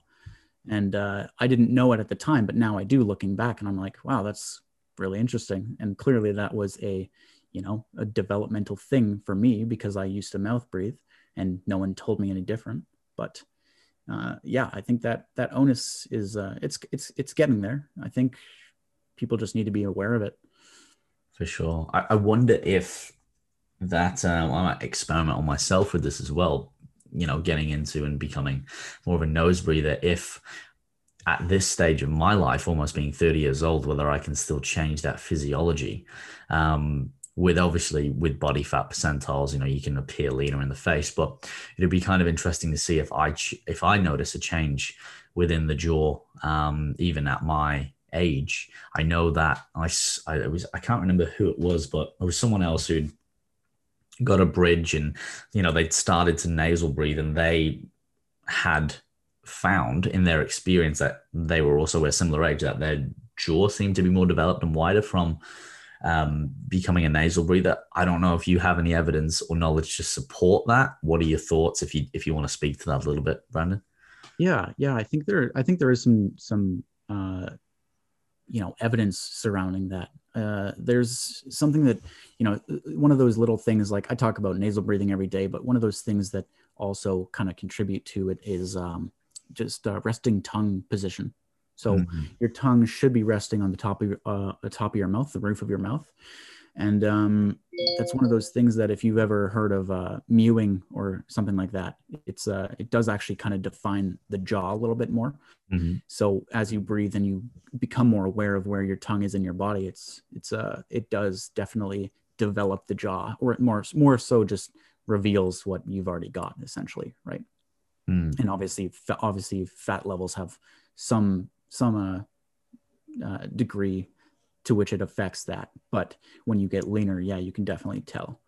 And uh, I didn't know it at the time, but now I do looking back, and I'm like, wow, that's really interesting. And clearly that was a, you know, a developmental thing for me, because I used to mouth breathe and no one told me any different. But uh, yeah, I think that that onus is, uh, it's, it's, it's getting there. I think people just need to be aware of it. For sure. I, I wonder if that, uh, well, I might experiment on myself with this as well, you know, getting into and becoming more of a nose breather, if at this stage of my life, almost being thirty years old, whether I can still change that physiology, um, with obviously with body fat percentiles, you know, you can appear leaner in the face, but it'd be kind of interesting to see if I, ch- if I notice a change within the jaw, um, even at my age. I know that I, I was, I can't remember who it was, but it was someone else who'd got a bridge, and you know they'd started to nasal breathe, and they had found in their experience that they were also a similar age, that their jaw seemed to be more developed and wider from um, becoming a nasal breather. I don't know if you have any evidence or knowledge to support that. What are your thoughts if you if you want to speak to that a little bit, Brandon? Yeah, yeah, I think there I think there is some some uh, you know, evidence surrounding that. Uh, there's something that, you know, one of those little things, like I talk about nasal breathing every day, but one of those things that also kind of contribute to it is um, just uh, resting tongue position. So mm-hmm. your tongue should be resting on the top of your, uh, the top of your mouth, the roof of your mouth. And um, that's one of those things that if you've ever heard of uh, mewing or something like that, it's uh, it does actually kind of define the jaw a little bit more. Mm-hmm. So as you breathe and you become more aware of where your tongue is in your body, it's it's uh, it does definitely develop the jaw, or more more so just reveals what you've already got, essentially, right? Mm. And obviously, fa- obviously, fat levels have some some uh, uh, degree to which it affects that. But when you get leaner, yeah, you can definitely tell.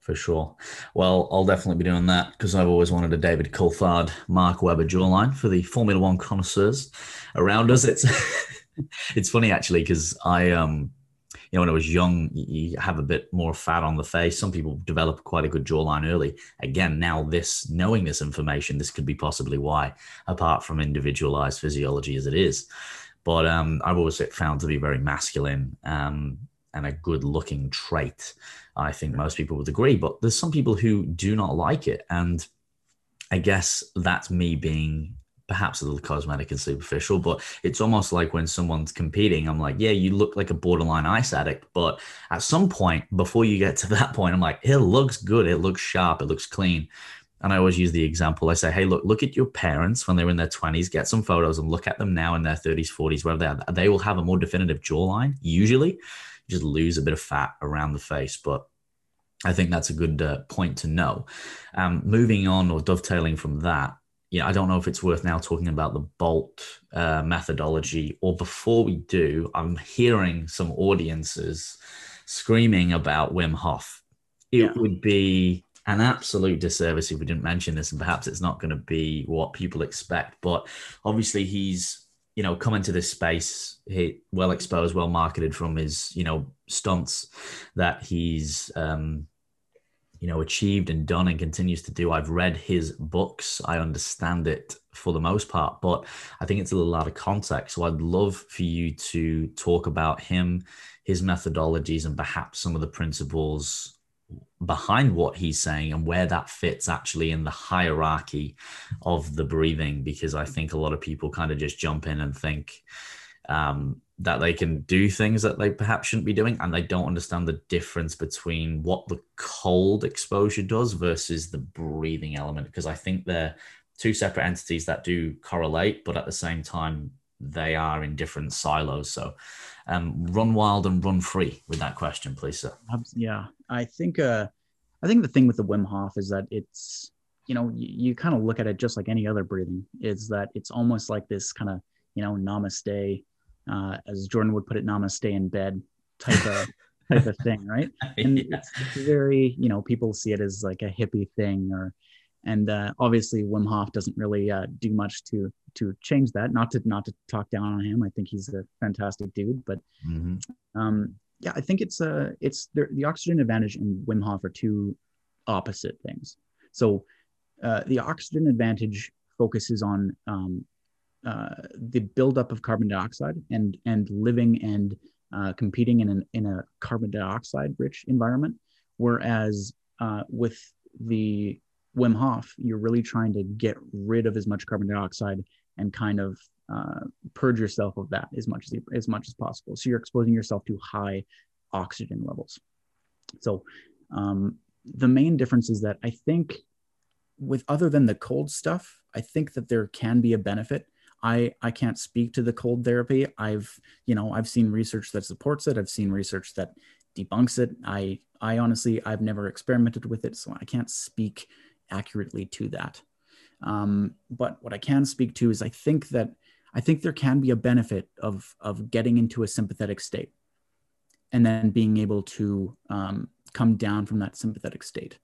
For sure. Well, I'll definitely be doing that because I've always wanted a David Coulthard, Mark Webber jawline for the Formula One connoisseurs around us. It's it's funny actually, because I, um, you know, when I was young, you have a bit more fat on the face. Some people develop quite a good jawline early. Again, now this, knowing this information, this could be possibly why, apart from individualized physiology as it is. But um, I've always found to be very masculine um, and a good-looking trait. I think most people would agree, but there's some people who do not like it. And I guess that's me being perhaps a little cosmetic and superficial, but it's almost like when someone's competing, I'm like, yeah, you look like a borderline ice addict. But at some point, before you get to that point, I'm like, it looks good. It looks sharp. It looks clean. And I always use the example. I say, hey, look, look at your parents when they were in their twenties, get some photos and look at them now in their thirties, forties, wherever they are. They will have a more definitive jawline. Usually just lose a bit of fat around the face. But I think that's a good uh, point to know. Um, moving on or dovetailing from that, yeah, I don't know if it's worth now talking about the Bolt uh, methodology, or before we do, I'm hearing some audiences screaming about Wim Hof. It yeah. would be an absolute disservice if we didn't mention this, and perhaps it's not going to be what people expect, but obviously he's, you know, come into this space, he well exposed, well marketed from his, you know, stunts that he's, um, you know, achieved and done and continues to do. I've read his books. I understand it for the most part, but I think it's a little out of context. So I'd love for you to talk about him, his methodologies, and perhaps some of the principles behind what he's saying and where that fits actually in the hierarchy of the breathing, because I think a lot of people kind of just jump in and think um, that they can do things that they perhaps shouldn't be doing, and they don't understand the difference between what the cold exposure does versus the breathing element, because I think they're two separate entities that do correlate, but at the same time they are in different silos. So um, run wild and run free with that question, please, sir. Yeah, I think uh, I think the thing with the Wim Hof is that it's, you know, you, you kind of look at it just like any other breathing, is that it's almost like this kind of, you know, namaste, uh, as Jordan would put it, namaste in bed type of type of thing, right? And yeah. it's, it's very, you know, people see it as like a hippie thing, or and uh, obviously Wim Hof doesn't really uh, do much to to change that. Not to not to talk down on him. I think he's a fantastic dude, but mm-hmm. um, yeah, I think it's a uh, it's the, the Oxygen Advantage and Wim Hof are two opposite things. So uh, the Oxygen Advantage focuses on um, uh, the buildup of carbon dioxide and and living and uh, competing in an, in a carbon dioxide rich environment, whereas uh, with the Wim Hof, you're really trying to get rid of as much carbon dioxide and kind of uh, purge yourself of that as much as, as much as possible. So you're exposing yourself to high oxygen levels. So um, the main difference is that I think with other than the cold stuff, I think that there can be a benefit. I, I can't speak to the cold therapy. I've, you know, I've seen research that supports it. I've seen research that debunks it. I, I honestly, I've never experimented with it, so I can't speak accurately to that. Um, but what I can speak to is I think that I think there can be a benefit of, of getting into a sympathetic state and then being able to um, come down from that sympathetic state.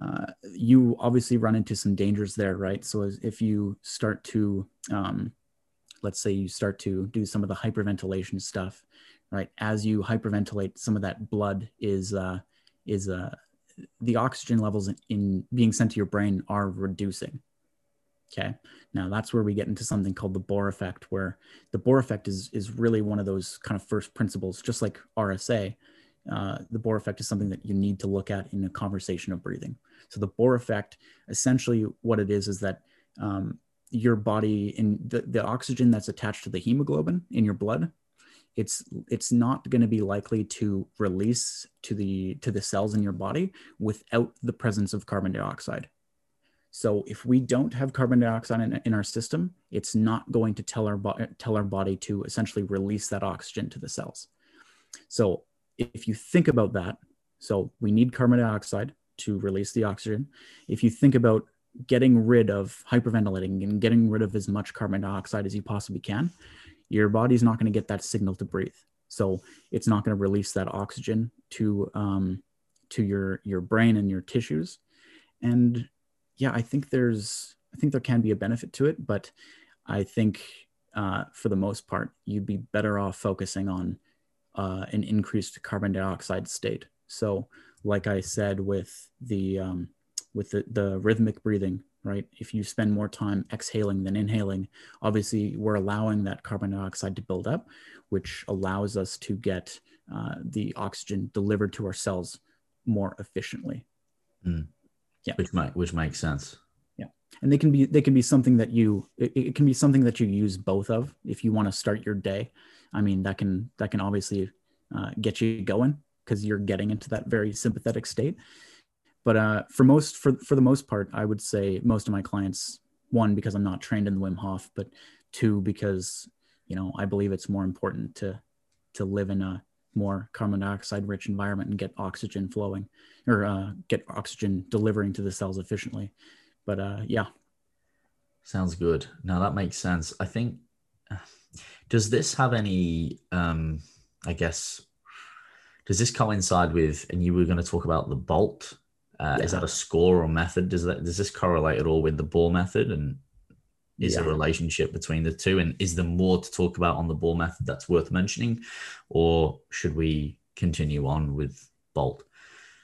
Uh, you obviously run into some dangers there, right? So as, if you start to, um, let's say you start to do some of the hyperventilation stuff, right? As you hyperventilate, some of that blood is, uh, is uh, the oxygen levels in, in being sent to your brain are reducing. Okay. Now that's where we get into something called the Bohr effect, where the Bohr effect is, is really one of those kind of first principles, just like R S A. Uh, the Bohr effect is something that you need to look at in a conversation of breathing. So the Bohr effect, essentially what it is, is that um, your body, in the, the oxygen that's attached to the hemoglobin in your blood, it's, it's not going to be likely to release to the, to the cells in your body without the presence of carbon dioxide. So if we don't have carbon dioxide in, in our system, it's not going to tell our, tell our body to essentially release that oxygen to the cells. So if you think about that, so we need carbon dioxide to release the oxygen. If you think about getting rid of hyperventilating and getting rid of as much carbon dioxide as you possibly can, your body's not going to get that signal to breathe. So it's not going to release that oxygen to, um, to your, your brain and your tissues. And yeah, I think there's, I think there can be a benefit to it, but I think uh, for the most part, you'd be better off focusing on uh, an increased carbon dioxide state. So like I said, with the, um, with the, the rhythmic breathing, right? If you spend more time exhaling than inhaling, obviously we're allowing that carbon dioxide to build up, which allows us to get uh, the oxygen delivered to our cells more efficiently. Mm. Yeah. Which might, which makes sense. Yeah. And they can be, they can be something that you, it, it can be something that you use both of, if you want to start your day. I mean, that can, that can obviously uh, get you going, because you're getting into that very sympathetic state. But uh, for most, for, for the most part, I would say most of my clients, one, because I'm not trained in the Wim Hof, but two, because, you know, I believe it's more important to, to live in a more carbon dioxide rich environment and get oxygen flowing, or uh, get oxygen delivering to the cells efficiently. But uh, yeah. Sounds good. Now that makes sense. I think, does this have any, um, I guess, does this coincide with, and you were going to talk about the Bolt? Uh, yeah. Is that a score or method? Does that, does this correlate at all with the Bohr method? And is yeah. there a relationship between the two? And is there more to talk about on the Bohr method that's worth mentioning, or should we continue on with Bolt?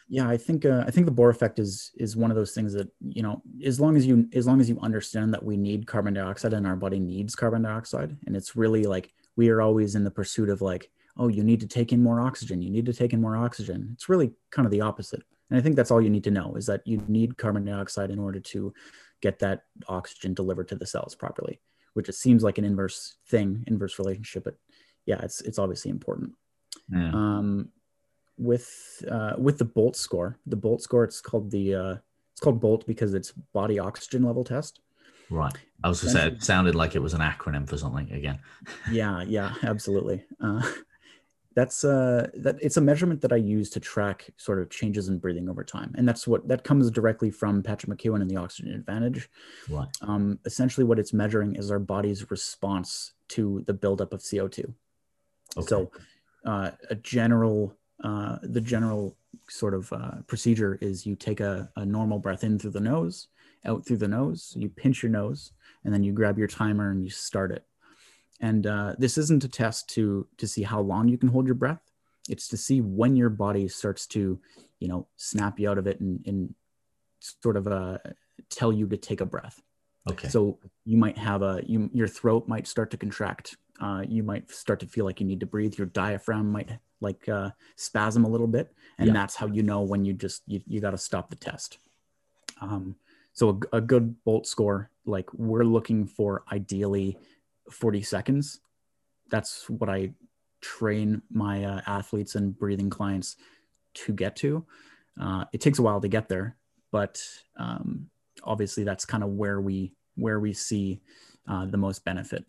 Yeah, I think uh, I think the Bohr effect is is one of those things that, you know, as long as you as long as you understand that we need carbon dioxide and our body needs carbon dioxide, and it's really like we are always in the pursuit of like, oh, you need to take in more oxygen, you need to take in more oxygen. It's really kind of the opposite. And I think that's all you need to know, is that you need carbon dioxide in order to get that oxygen delivered to the cells properly, which it seems like an inverse thing, inverse relationship. But yeah, it's, it's obviously important. Yeah. Um, with, uh, with the Bolt score, the Bolt score, it's called the, uh, it's called Bolt because it's body oxygen level test. Right. I was going to say, it sounded like it was an acronym for something again. Yeah. Yeah, absolutely. Uh, That's uh, that it's a measurement that I use to track sort of changes in breathing over time. And that's what, that comes directly from Patrick McKeown and the Oxygen Advantage. Right. Um, essentially what it's measuring is our body's response to the buildup of C O two. Okay. So uh, a general, uh, the general sort of uh, procedure is you take a, a normal breath in through the nose, out through the nose, you pinch your nose, and then you grab your timer and you start it. And uh, this isn't a test to, to see how long you can hold your breath. It's to see when your body starts to, you know, snap you out of it and, and sort of uh, tell you to take a breath. Okay. So you might have a, you, your throat might start to contract. Uh, you might start to feel like you need to breathe. Your diaphragm might like uh, spasm a little bit. And yeah. that's how you know when you just, you, you got to stop the test. Um, so a, a good Bolt score, like we're looking for ideally forty seconds. That's what I train my uh, athletes and breathing clients to get to. Uh, it takes a while to get there, but um, obviously that's kind of where we, where we see uh, the most benefit.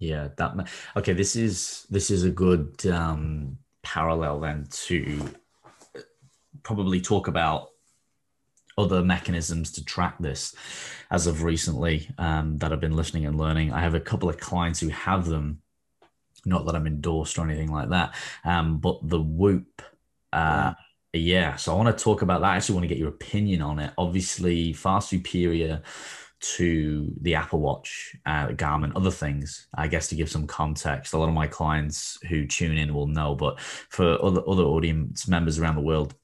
Yeah. That, okay. This is, this is a good um, parallel then to probably talk about other mechanisms to track this as of recently um, that I've been listening and learning. I have a couple of clients who have them, not that I'm endorsed or anything like that, um, but the WHOOP. Uh, yeah. So I want to talk about that. I actually want to get your opinion on it. Obviously far superior to the Apple Watch, uh, Garmin, other things, I guess, to give some context. A lot of my clients who tune in will know, but for other other audience members around the world,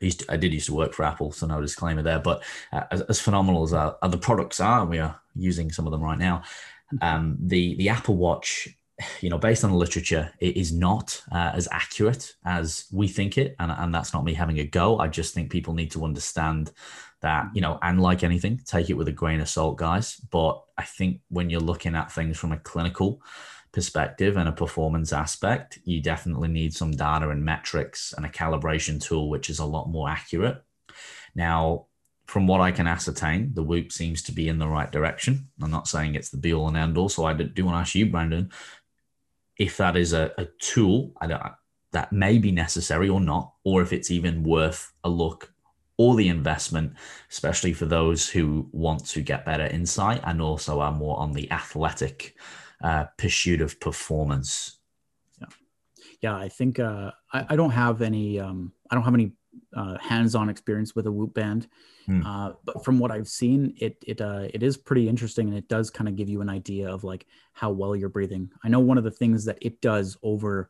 I, used to, I did used to work for Apple, so no disclaimer there. But uh, as, as phenomenal as our, the products are, and we are using some of them right now, um, the, the Apple Watch, you know, based on the literature, it is not uh, as accurate as we think it. And, and that's not me having a go. I just think people need to understand that, you know, and like anything, take it with a grain of salt, guys. But I think when you're looking at things from a clinical perspective and a performance aspect, you definitely need some data and metrics and a calibration tool, which is a lot more accurate. Now, from what I can ascertain, the Whoop seems to be in the right direction. I'm not saying it's the be all and end all. So I do want to ask you, Brandon, if that is a, a tool I don't, that may be necessary or not, or if it's even worth a look or the investment, especially for those who want to get better insight and also are more on the athletic uh, pursuit of performance. Yeah, yeah. I think uh, I, I don't have any. Um, I don't have any uh, hands-on experience with a Whoop band, mm. uh, but from what I've seen, it it uh, it is pretty interesting, and it does kind of give you an idea of like how well you're breathing. I know one of the things that it does over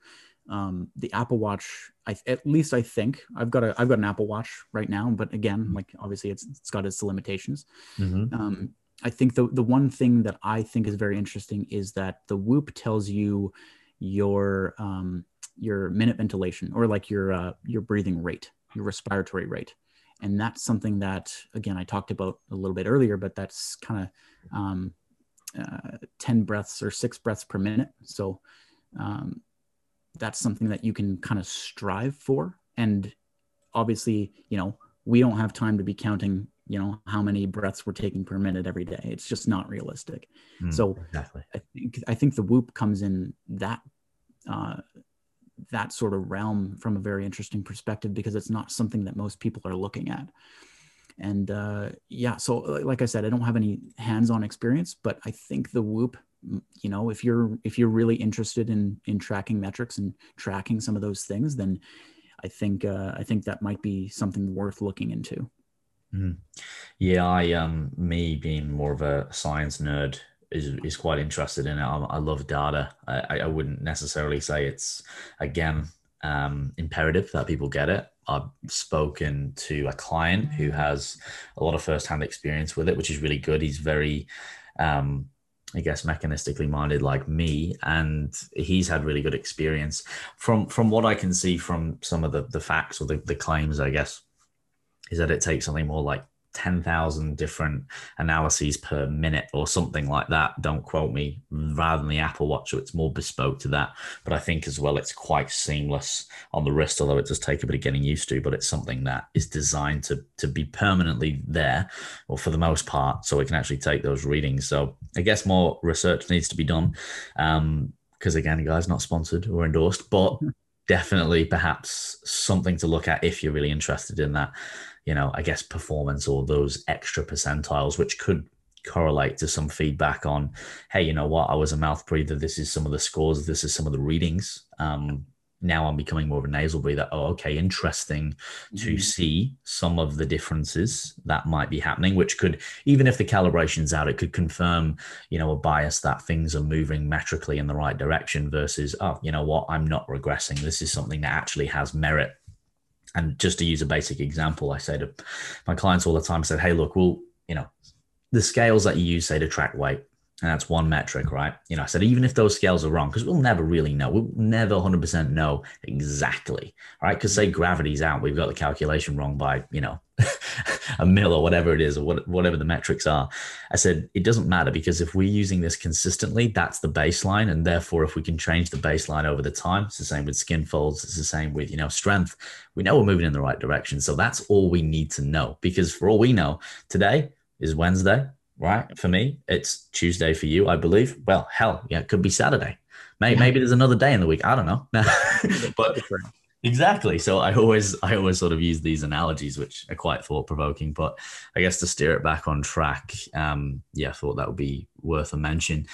um the Apple Watch, I at least I think I've got a I've got an Apple Watch right now, but again, like obviously it's it's got its limitations. Mm-hmm. um I think the the one thing that I think is very interesting is that the Whoop tells you your um your minute ventilation, or like your uh your breathing rate, your respiratory rate. And that's something that, again, I talked about a little bit earlier, but that's kind of um uh ten breaths or six breaths per minute. So um that's something that you can kind of strive for. And obviously, you know, we don't have time to be counting, you know, how many breaths we're taking per minute every day. It's just not realistic. Mm, so exactly. I think, I think the Whoop comes in that, uh, that sort of realm from a very interesting perspective, because it's not something that most people are looking at. And, uh, yeah, so like I said, I don't have any hands-on experience, but I think the Whoop, you know, if you're, if you're really interested in, in tracking metrics and tracking some of those things, then I think, uh, I think that might be something worth looking into. Mm. Yeah. I, um, me being more of a science nerd is, is quite interested in it. I, I love data. I, I wouldn't necessarily say it's, again, um, imperative that people get it. I've spoken to a client who has a lot of firsthand experience with it, which is really good. He's very, um, I guess, mechanistically minded like me, and he's had really good experience from, from what I can see from some of the, the facts or the, the claims, I guess, is that it takes something more like ten thousand different analyses per minute or something like that. Don't quote me, rather than the Apple Watch. So it's more bespoke to that, but I think as well, it's quite seamless on the wrist, although it does take a bit of getting used to, but it's something that is designed to, to be permanently there, or for the most part, so it can actually take those readings. So I guess more research needs to be done. Um, cause again, guys, not sponsored or endorsed, but definitely perhaps something to look at if you're really interested in that, you know, I guess performance or those extra percentiles, which could correlate to some feedback on, hey, you know what, I was a mouth breather. This is some of the scores. This is some of the readings. Um, now I'm becoming more of a nasal breather. Oh, okay. Interesting to see some of the differences that might be happening, which could, even if the calibration's out, it could confirm, you know, a bias that things are moving metrically in the right direction versus, oh, you know what, I'm not regressing. This is something that actually has merit. And just to use a basic example, I say to my clients all the time, I said, hey, look, well, you know, the scales that you use, say, to track weight, and that's one metric, right? You know, I said, even if those scales are wrong, because we'll never really know, we'll never one hundred percent know exactly, right? Because say gravity's out, we've got the calculation wrong by, you know, a mil or whatever it is, or what, whatever the metrics are. I said, it doesn't matter, because if we're using this consistently, that's the baseline. And therefore, if we can change the baseline over the time, it's the same with skin folds, it's the same with, you know, strength, we know we're moving in the right direction. So that's all we need to know, because for all we know, today is Wednesday. Right? For me, it's Tuesday. For you, I believe. Well, hell yeah, it could be Saturday. Maybe, yeah. maybe there's another day in the week. I don't know. But exactly. So I always, I always sort of use these analogies, which are quite thought provoking, but I guess to steer it back on track. Um, yeah, I thought that would be worth a mention.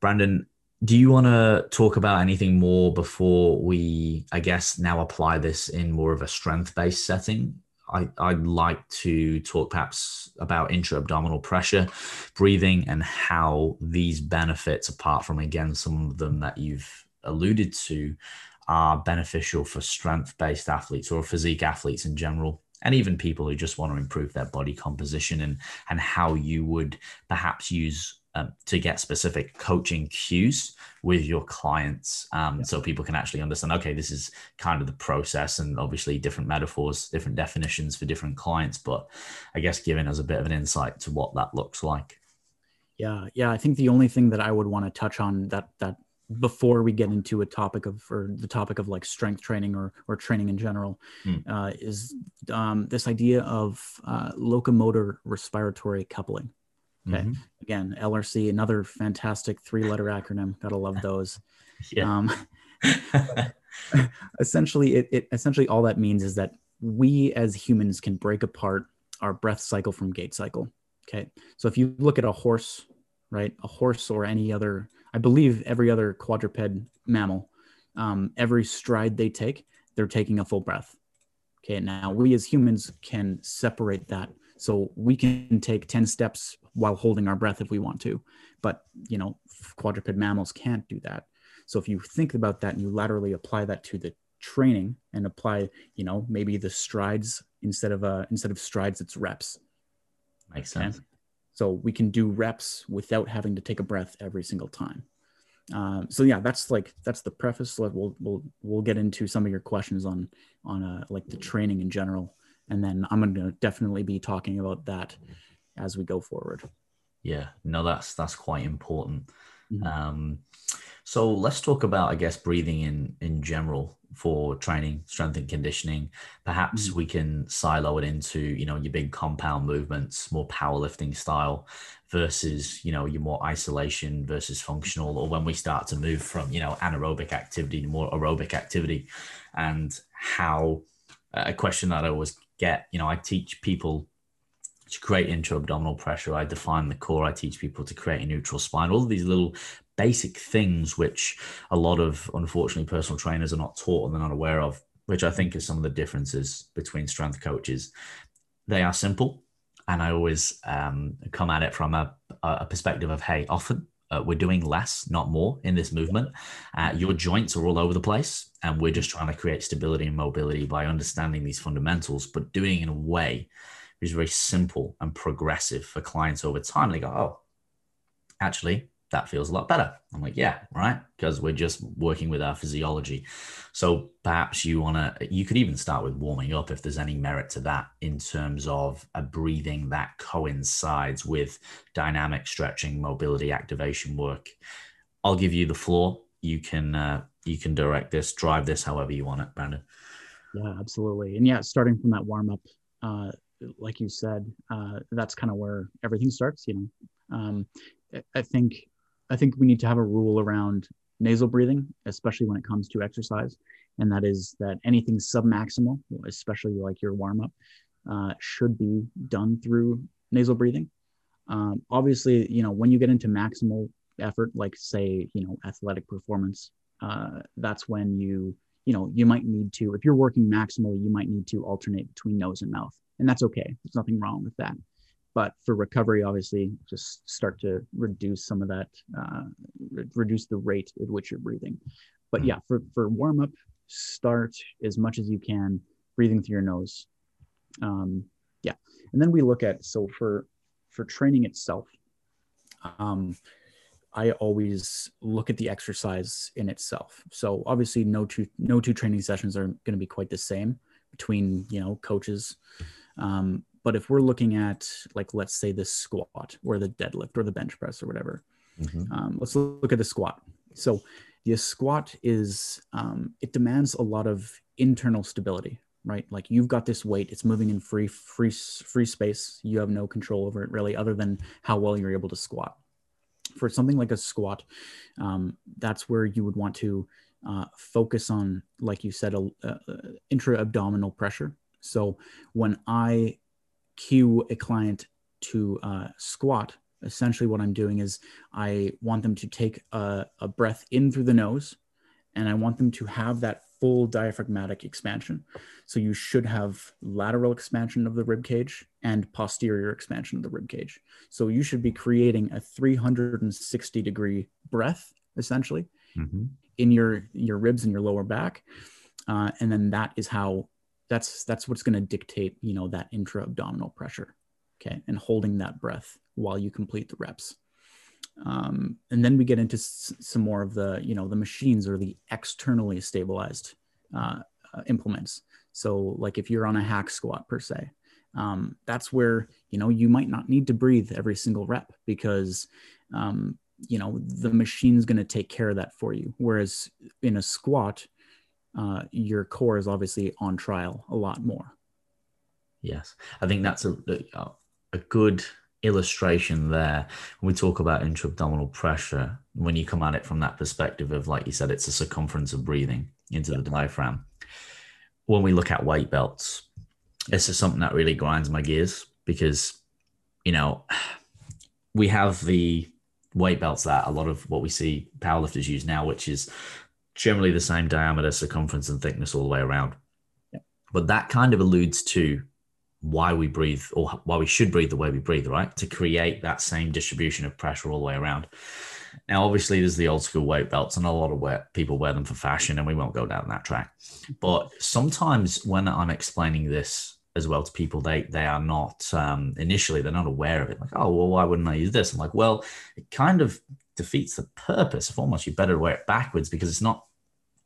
Brandon, do you want to talk about anything more before we, I guess, now apply this in more of a strength based setting? I, I'd like to talk perhaps about intra-abdominal pressure, breathing, and how these benefits, apart from, again, some of them that you've alluded to, are beneficial for strength-based athletes or physique athletes in general, and even people who just want to improve their body composition, and, and how you would perhaps use um, to get specific coaching cues with your clients, um, yeah. so people can actually understand, okay, this is kind of the process, and obviously different metaphors, different definitions for different clients, but I guess giving us a bit of an insight to what that looks like. Yeah. Yeah. I think the only thing that I would want to touch on that, that, before we get into a topic of, or the topic of like strength training or, or training in general, mm. uh, is um, this idea of uh, locomotor respiratory coupling. Okay. Mm-hmm. Again, L R C, another fantastic three-letter acronym. Gotta love those. Yeah. Um, essentially, it, it essentially all that means is that we as humans can break apart our breath cycle from gait cycle. Okay. So if you look at a horse, right, a horse or any other, I believe every other quadruped mammal, um, every stride they take, they're taking a full breath. Okay. Now we as humans can separate that. So we can take ten steps while holding our breath if we want to, but you know, quadruped mammals can't do that. So if you think about that and you laterally apply that to the training and apply, you know, maybe the strides instead of uh instead of strides, it's reps. Makes sense. Okay? So we can do reps without having to take a breath every single time. Um, so yeah, that's like, that's the preface. We'll, we'll, we'll get into some of your questions on, on uh, like the training in general. And then I'm going to definitely be talking about that as we go forward. Yeah, no, that's, that's quite important. Mm-hmm. Um, so let's talk about, I guess, breathing in, in general for training, strength and conditioning. Perhaps mm-hmm. we can silo it into, you know, your big compound movements, more powerlifting style versus, you know, your more isolation versus functional, or when we start to move from, you know, anaerobic activity to more aerobic activity. And how, a question that I always get, you know, I teach people to create intra-abdominal pressure. I define the core. I teach people to create a neutral spine, all of these little basic things, which a lot of, unfortunately, personal trainers are not taught and they're not aware of, which I think is some of the differences between strength coaches. They are simple. And I always um, come at it from a, a perspective of, hey, often uh, we're doing less, not more in this movement. Uh, your joints are all over the place. And we're just trying to create stability and mobility by understanding these fundamentals, but doing it in a way is very simple and progressive for clients over time. They go, oh, actually, that feels a lot better. I'm like, yeah, right. Because we're just working with our physiology. So perhaps you want to, you could even start with warming up if there's any merit to that in terms of a breathing that coincides with dynamic stretching, mobility, activation work. I'll give you the floor. You can, uh, you can direct this, drive this, however you want it, Brandon. Yeah, absolutely. And yeah, starting from that warm up, uh, like you said, uh, that's kind of where everything starts, you know. Um, I think, I think we need to have a rule around nasal breathing, especially when it comes to exercise. And that is that anything submaximal, especially like your warm up, uh, should be done through nasal breathing. Um, obviously, you know, when you get into maximal effort, like say, you know, athletic performance, uh, that's when you, you know, you might need to, if you're working maximally, you might need to alternate between nose and mouth. And that's okay. There's nothing wrong with that. But for recovery, obviously, just start to reduce some of that, uh, re- reduce the rate at which you're breathing. But yeah, for, for warm up, start as much as you can breathing through your nose. Um, yeah. And then we look at, so for, for training itself, um, I always look at the exercise in itself. So obviously no two, no two training sessions are going to be quite the same between, you know, coaches. Um, But if we're looking at, like, let's say the squat or the deadlift or the bench press or whatever, mm-hmm. um, let's look at the squat. So the squat is, um, it demands a lot of internal stability, right? Like you've got this weight, it's moving in free, free, free space. You have no control over it really, other than how well you're able to squat. For something like a squat, um, that's where you would want to uh, focus on, like you said, a, a, a intra-abdominal pressure. So when I cue a client to uh, squat, essentially what I'm doing is I want them to take a, a breath in through the nose, and I want them to have that full diaphragmatic expansion. So you should have lateral expansion of the rib cage and posterior expansion of the rib cage. So you should be creating a three hundred sixty degree breath, essentially, mm-hmm. in your, your ribs and your lower back. Uh, and then that is how that's, that's what's going to dictate, you know, that intra-abdominal pressure. Okay. And holding that breath while you complete the reps. Um, and then we get into s- some more of the, you know, the machines or the externally stabilized uh, uh, implements. So like if you're on a hack squat per se, um, that's where, you know, you might not need to breathe every single rep because, um, you know, the machine's going to take care of that for you. Whereas in a squat, uh, your core is obviously on trial a lot more. Yes. I think that's a, a good illustration there. When we talk about intra-abdominal pressure, when you come at it from that perspective of, like you said, it's a circumference of breathing into the diaphragm. When we look at weight belts, this is something that really grinds my gears because, you know, we have the weight belts that a lot of what we see powerlifters use now, which is generally the same diameter, circumference, and thickness all the way around. Yeah. But that kind of alludes to why we breathe, or why we should breathe the way we breathe, right? To create that same distribution of pressure all the way around. Now, obviously there's the old school weight belts, and a lot of wear, people wear them for fashion, and we won't go down that track. But sometimes when I'm explaining this as well to people, they, they are not, um, initially they're not aware of it. Like, oh, well, why wouldn't I use this? I'm like, well, it kind of defeats the purpose of almost, you better wear it backwards because it's not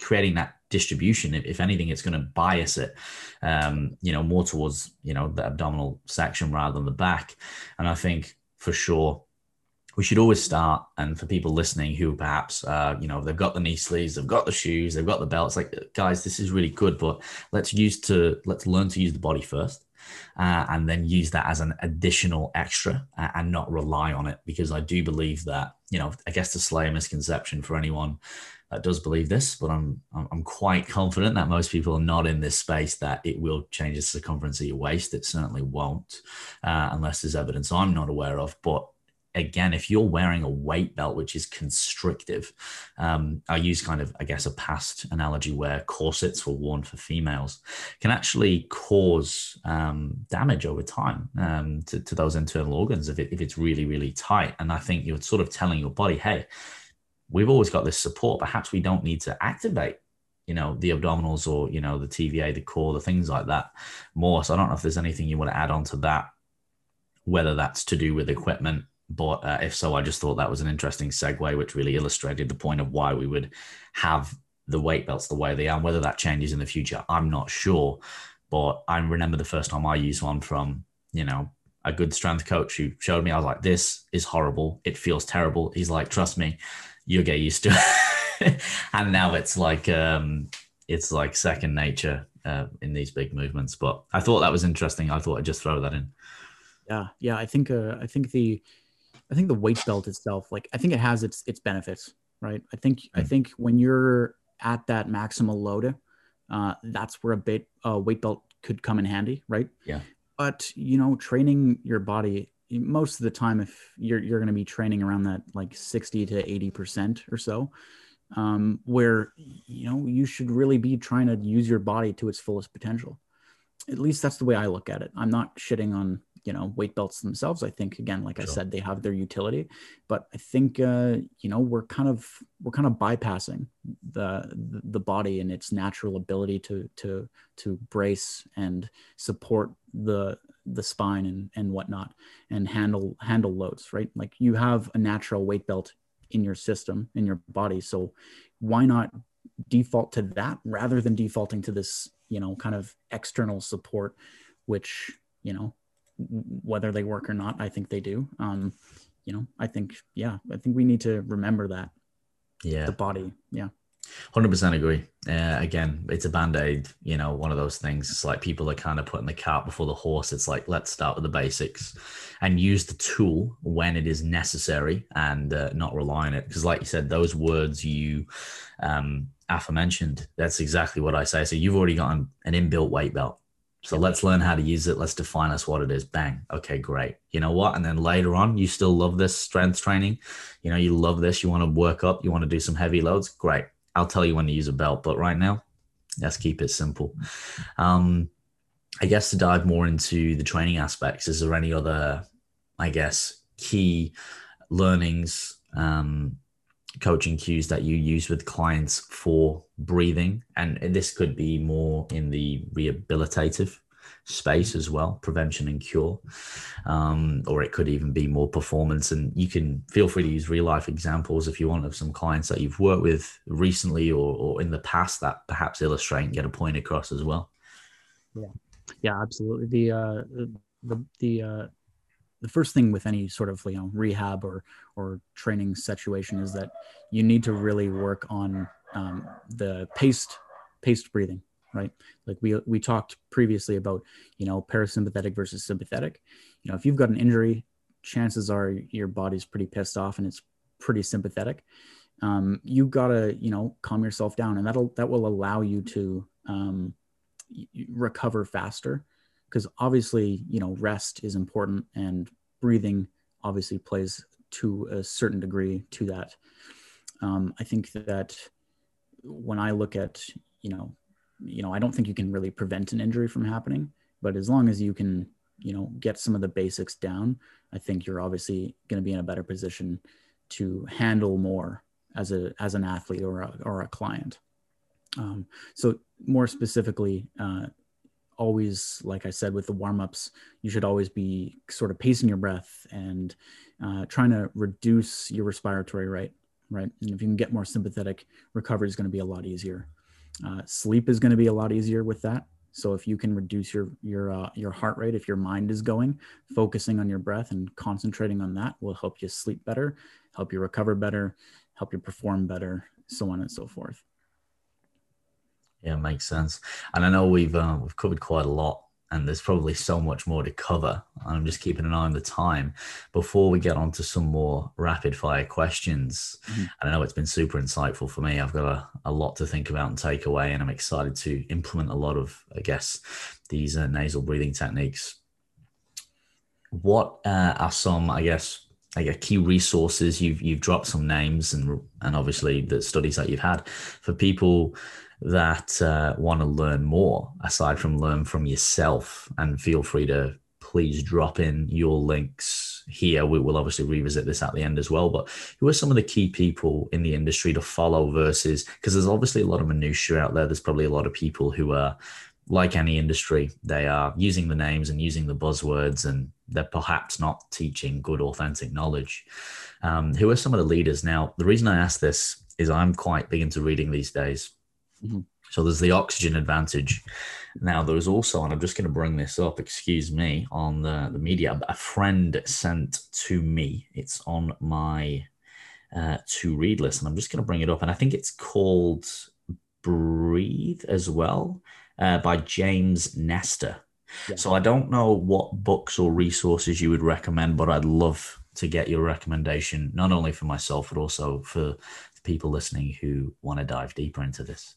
creating that distribution. If anything, it's going to bias it, um, you know, more towards, you know, the abdominal section rather than the back. And I think for sure we should always start. And for people listening who perhaps, uh, you know, they've got the knee sleeves, they've got the shoes, they've got the belts, like, guys, this is really good, but let's use to, let's learn to use the body first. Uh, and then use that as an additional extra uh, and not rely on it, because I do believe that, you know, I guess to slay a misconception for anyone that does believe this, but I'm I'm quite confident that most people are not in this space that it will change the circumference of your waist. It certainly won't, uh, unless there's evidence I'm not aware of. But again, if you're wearing a weight belt, which is constrictive, um, I use kind of, I guess, a past analogy where corsets were worn for females, can actually cause um, damage over time um, to, to those internal organs if, it, if it's really, really tight. And I think you're sort of telling your body, hey, we've always got this support, perhaps we don't need to activate, you know, the abdominals or, you know, the T V A, the core, the things like that more. So I don't know if there's anything you want to add on to that, whether that's to do with equipment. But uh, if so, I just thought that was an interesting segue, which really illustrated the point of why we would have the weight belts the way they are. And whether that changes in the future, I'm not sure. But I remember the first time I used one from, you know, a good strength coach who showed me. I was like, this is horrible. It feels terrible. He's like, trust me, you'll get used to it. And now it's like, um, it's like second nature uh, in these big movements. But I thought that was interesting. I thought I'd just throw that in. Yeah. Yeah. I think, uh, I think the, I think the weight belt itself, like, I think it has its, its benefits, right? I think, mm-hmm. I think when you're at that maximal load, uh, that's where a bit, uh, weight belt could come in handy. Right. Yeah. But, you know, training your body most of the time, if you're, you're going to be training around that, like sixty to eighty percent or so, um, where, you know, you should really be trying to use your body to its fullest potential. At least that's the way I look at it. I'm not shitting on, you know, weight belts themselves. I think, again, like sure. I said, they have their utility, but I think, uh, you know, we're kind of, we're kind of bypassing the, the body and its natural ability to, to, to brace and support the, the spine and, and whatnot, and handle, handle loads, right? Like, you have a natural weight belt in your system, in your body. So why not default to that rather than defaulting to this, you know, kind of external support, which, you know, whether they work or not, I think they do. Um, you know, I think, yeah, I think we need to remember that. Yeah. The body. Yeah. one hundred percent agree. Uh, again, it's a band-aid, you know, one of those things. It's like people are kind of putting the cart before the horse. It's like, let's start with the basics and use the tool when it is necessary and uh, not rely on it. Because like you said, those words you um, aforementioned, that's exactly what I say. So you've already got an, an inbuilt weight belt. So let's learn how to use it. Let's define us what it is. Bang. Okay, great. You know what? And then later on, you still love this strength training. You know, you love this. You want to work up. You want to do some heavy loads. Great. I'll tell you when to use a belt. But right now, Let's keep it simple. Um, I guess to dive more into the training aspects, is there any other, I guess, key learnings, um, coaching cues that you use with clients for breathing? And this could be more in the rehabilitative space as well, prevention and cure, um, or it could even be more performance. And you can feel free to use real life examples if you want, of some clients that you've worked with recently or, or in the past that perhaps illustrate and get a point across as well. Yeah, yeah, absolutely. The uh, the the uh, the first thing with any sort of, you know, rehab or or training situation is that you need to really work on um, the paced paced breathing. Right. Like we, we talked previously about, you know, parasympathetic versus sympathetic. You know, if you've got an injury, chances are your body's pretty pissed off and it's pretty sympathetic. Um, you gotta, you know, calm yourself down, and that'll, that will allow you to um, recover faster, because obviously, you know, rest is important, and breathing obviously plays to a certain degree to that. Um, I think that when I look at, you know, you know, I don't think you can really prevent an injury from happening, but as long as you can, you know, get some of the basics down, I think you're obviously going to be in a better position to handle more as a, as an athlete or a, or a client. Um, so more specifically, uh, always, like I said, with the warmups, you should always be sort of pacing your breath and uh, trying to reduce your respiratory rate, right? And if you can get more sympathetic, recovery is going to be a lot easier. Uh, sleep is going to be a lot easier with that. So if you can reduce your, your, uh, your heart rate, if your mind is going, focusing on your breath and concentrating on that will help you sleep better, help you recover better, help you perform better, so on and so forth. Yeah, makes sense. And I know we've, uh, we've covered quite a lot, and there's probably so much more to cover. I'm just keeping an eye on the time before we get on to some more rapid fire questions. Mm-hmm. And I know it's been super insightful for me. I've got a, a lot to think about and take away, and I'm excited to implement a lot of, I guess, these uh, nasal breathing techniques. What uh, are some, I guess, like key resources? You've, you've dropped some names and, and obviously the studies that you've had for people that uh, want to learn more, aside from learn from yourself. And feel free to please drop in your links here. We will obviously revisit this at the end as well, but who are some of the key people in the industry to follow versus, because there's obviously a lot of minutiae out there. There's probably a lot of people who are, like any industry, they are using the names and using the buzzwords, and they're perhaps not teaching good, authentic knowledge. Um, who are some of the leaders? Now, the reason I ask this is I'm quite big into reading these days. Mm-hmm. So there's the Oxygen Advantage. Now there is also, and I'm just going to bring this up, excuse me, on the, the media, a friend sent to me. It's on my uh, to read list, and I'm just going to bring it up. And I think it's called Breathe as well, uh, by James Nestor. Yeah. So I don't know what books or resources you would recommend, but I'd love to get your recommendation, not only for myself, but also for people listening who want to dive deeper into this.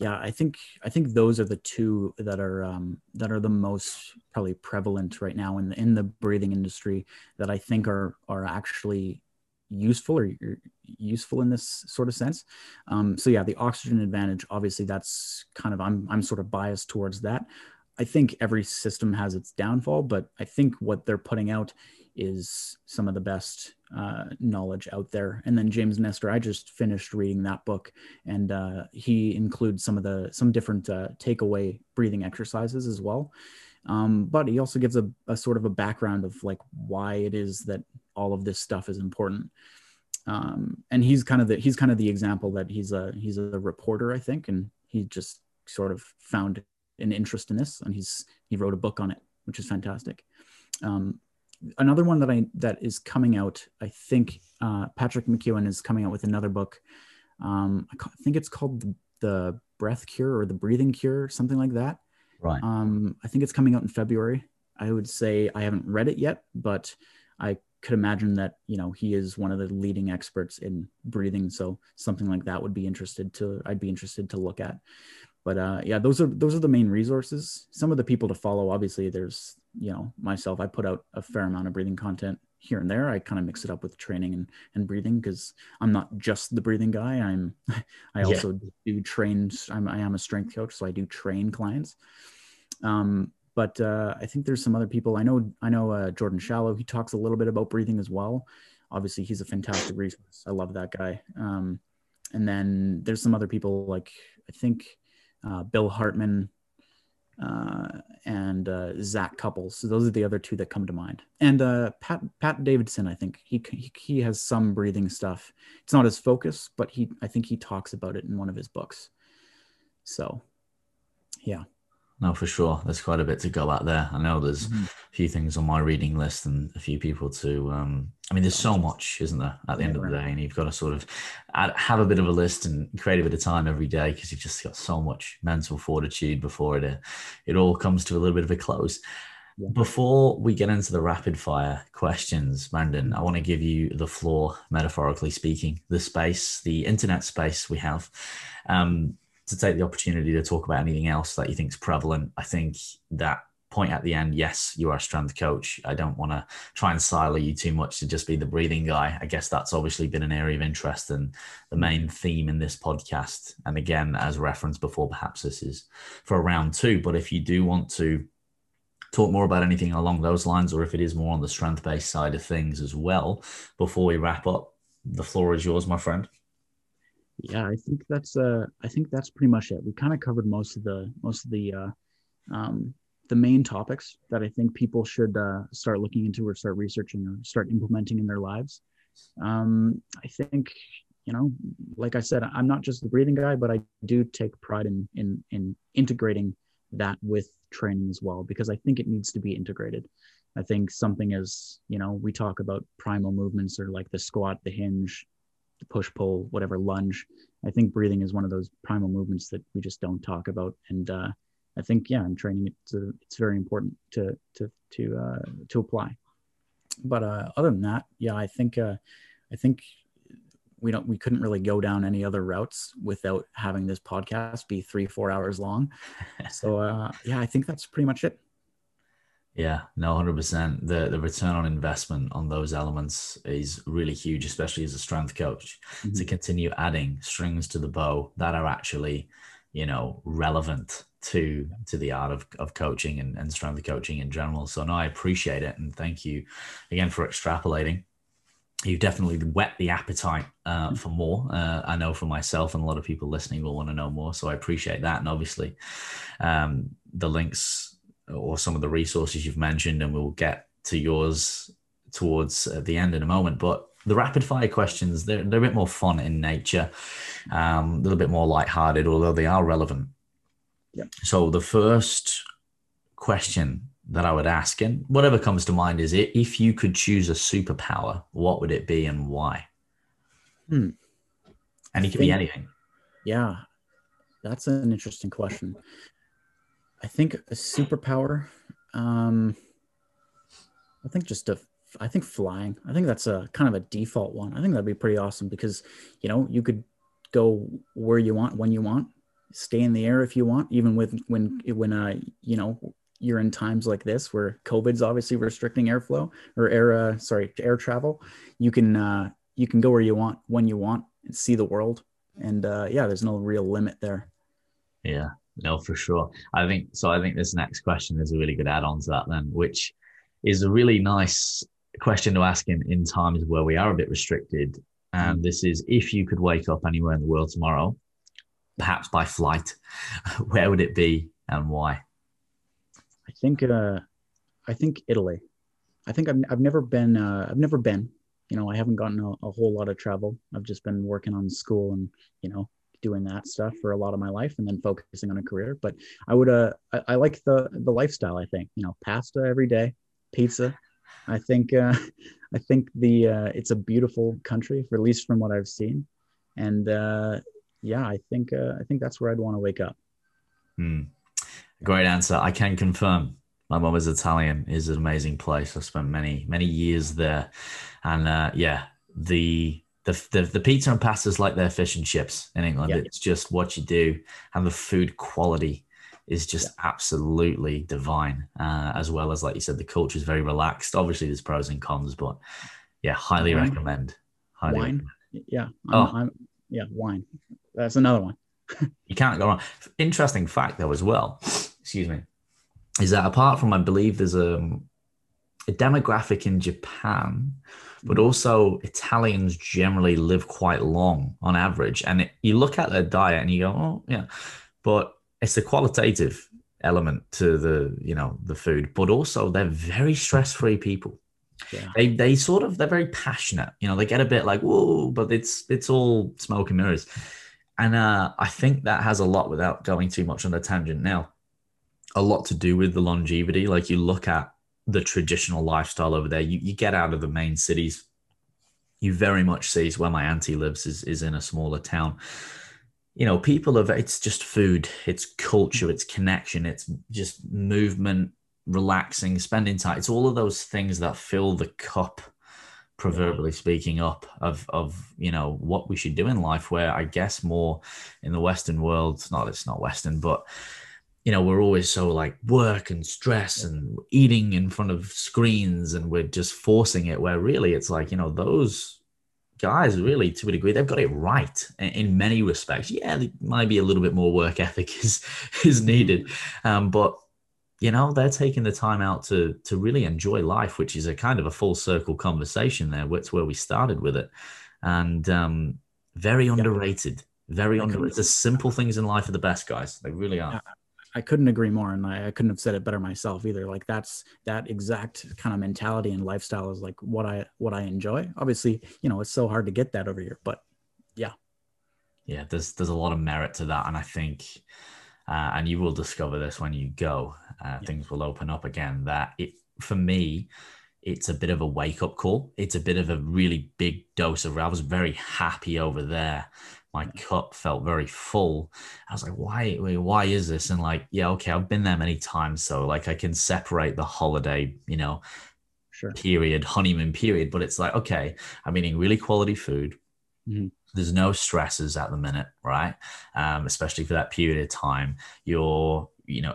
Yeah, I think I think those are the two that are um, that are the most probably prevalent right now in the, in the breathing industry, that I think are are actually useful or useful in this sort of sense. Um, so yeah, the Oxygen Advantage, obviously that's kind of, I'm I'm sort of biased towards that. I think every system has its downfall, but I think what they're putting out is some of the best uh, knowledge out there. And then James Nestor, I just finished reading that book, and uh, he includes some of the, some different uh, takeaway breathing exercises as well. Um, but he also gives a, a sort of a background of like why it is that all of this stuff is important. Um, and he's kind of the, he's kind of the example that he's a, he's a reporter, I think. And he just sort of found an interest in this, and he's, he wrote a book on it, which is fantastic. Um, Another one that I that is coming out, I think uh, Patrick McKeown is coming out with another book. Um, I, ca- I think it's called the, the Breath Cure or the Breathing Cure, something like that. Right. Um, I think it's coming out in February. I would say I haven't read it yet, but I could imagine that, you know, he is one of the leading experts in breathing, so something like that would be interested to I'd be interested to look at. But uh, yeah, those are those are the main resources. Some of the people to follow, obviously, there's, you know, myself, I put out a fair amount of breathing content here and there. I kind of mix it up with training and, and breathing, because I'm not just the breathing guy. I'm, I also yeah. do train. I'm, I am a strength coach, so I do train clients. Um, but uh, I think there's some other people. I know, I know uh, Jordan Shallow, he talks a little bit about breathing as well. Obviously he's a fantastic resource. I love that guy. Um, and then there's some other people, like I think uh, Bill Hartman, uh, and, uh, Zach Couples. So those are the other two that come to mind. And, uh, Pat, Pat Davidson, I think he, he, he has some breathing stuff. It's not his focus, but he, I think he talks about it in one of his books. So, yeah. No, for sure. There's quite a bit to go at there. I know there's mm-hmm. a few things on my reading list and a few people to, um, I mean, there's so much, isn't there, at the yeah, end of right. the day, and you've got to sort of add, have a bit of a list and create a bit of time every day, because you've just got so much mental fortitude before it, it all comes to a little bit of a close. Yeah. Before we get into the rapid fire questions, Brandon, I want to give you the floor, metaphorically speaking, the space, the internet space we have, um, to take the opportunity to talk about anything else that you think is prevalent. I think that point at the end, yes, you are a strength coach. I don't want to try and silo you too much to just be the breathing guy. I guess that's obviously been an area of interest and the main theme in this podcast. And again, as referenced before, perhaps this is for round two, but if you do want to talk more about anything along those lines, or if it is more on the strength-based side of things as well, before we wrap up, the floor is yours, my friend. Yeah, I think that's uh, I think that's pretty much it. We kind of covered most of the most of the uh, um, the main topics that I think people should uh, start looking into, or start researching, or start implementing in their lives. Um, I think, you know, like I said, I'm not just the breathing guy, but I do take pride in in in integrating that with training as well, because I think it needs to be integrated. I think something as, you know, we talk about primal movements, or like the squat, the hinge, push, pull, whatever, lunge. I think breathing is one of those primal movements that we just don't talk about. And uh, I think, yeah, in training, it's, a, it's very important to to to uh, to apply. But uh, other than that, yeah, I think uh, I think we don't we couldn't really go down any other routes without having this podcast be three four hours long. So uh, yeah, I think that's pretty much it. Yeah, no, one hundred percent. The the return on investment on those elements is really huge, especially as a strength coach, mm-hmm. to continue adding strings to the bow that are actually, you know, relevant to to the art of, of coaching and, and strength coaching in general. So no, I appreciate it. And thank you again for extrapolating. You've definitely whet the appetite uh, for more. Uh, I know for myself, and a lot of people listening will want to know more. So I appreciate that. And obviously um, the links or some of the resources you've mentioned, and we'll get to yours towards the end in a moment. But the rapid fire questions, they're, they're a bit more fun in nature, um, a little bit more lighthearted, although they are relevant. Yeah. So the first question that I would ask, and whatever comes to mind, is it, if you could choose a superpower, what would it be and why? Hmm. And it could be anything. Yeah, that's an interesting question. I think a superpower, um, I think just a, I think flying, I think that's a kind of a default one. I think that'd be pretty awesome, because, you know, you could go where you want, when you want, stay in the air if you want, even with, when, when, uh, you know, you're in times like this where COVID's obviously restricting airflow or air, uh, sorry, air travel, you can, uh, you can go where you want, when you want, and see the world. And, uh, yeah, there's no real limit there. Yeah. No, for sure. I think so. I think this next question is a really good add-on to that then, which is a really nice question to ask in, in times where we are a bit restricted. And this is, if you could wake up anywhere in the world tomorrow, perhaps by flight, where would it be and why? I think, uh, I think Italy. I think I've, I've never been, uh, I've never been, you know, I haven't gotten a, a whole lot of travel. I've just been working on school and, you know, doing that stuff for a lot of my life, and then focusing on a career. But I would, uh, I, I like the, the lifestyle. I think, you know, pasta every day, pizza. I think, uh, I think the, uh, it's a beautiful country, for at least from what I've seen. And, uh, yeah, I think, uh, I think that's where I'd want to wake up. Hmm. Great answer. I can confirm. My mom is Italian. It is an amazing place. I spent many, many years there. And, uh, yeah, the, The, the the pizza and pasta is like their fish and chips in England. Yeah. It's just what you do, and the food quality is just yeah. absolutely divine. Uh, as well as, like you said, the culture is very relaxed. Obviously, there's pros and cons, but yeah, highly wine. recommend. Highly wine, recommend. yeah, I'm, oh. I'm, yeah, wine. That's another one. You can't go wrong. Interesting fact, though, as well. Excuse me, is that apart from, I believe there's a, a demographic in Japan, but also Italians generally live quite long on average. And it, you look at their diet and you go, oh yeah, but it's the qualitative element to the, you know, the food, but also they're very stress-free people. Yeah. They they sort of, they're very passionate, you know, they get a bit like, whoa, but it's, it's all smoke and mirrors. And uh, I think that has a lot, without going too much on a tangent now, a lot to do with the longevity. Like, you look at the traditional lifestyle over there, you, you get out of the main cities, you very much see, where my auntie lives is, is in a smaller town. You know, people are, it's just food, it's culture, it's connection, it's just movement, relaxing, spending time. It's all of those things that fill the cup, proverbially speaking, up of, of, you know, what we should do in life, where I guess more in the Western world, not, it's not Western, but you know, we're always so like work and stress and eating in front of screens, and we're just forcing it, where really it's like, you know, those guys really, to a degree, they've got it right in many respects. Yeah, there might be a little bit more work ethic is, is needed. Um, but, you know, they're taking the time out to to really enjoy life, which is a kind of a full circle conversation there. That's where we started with it. And um, very yeah. underrated, very underrated. The simple things in life are the best, guys. They really are. Yeah. I couldn't agree more, and I, I couldn't have said it better myself either. Like, that's that exact kind of mentality and lifestyle is like what I what I enjoy. Obviously, you know, it's so hard to get that over here, but yeah, yeah. There's there's a lot of merit to that, and I think, uh, and you will discover this when you go. Uh, yeah. Things will open up again. That it for me, it's a bit of a wake up call. It's a bit of a really big dose of. I was very happy over there. My cup felt very full. I was like, why, why is this? And like, yeah, okay, I've been there many times. So like, I can separate the holiday, you know, sure. period, honeymoon period. But it's like, okay, I'm eating really quality food. Mm-hmm. There's no stresses at the minute, right? Um, especially for that period of time. You're, you know,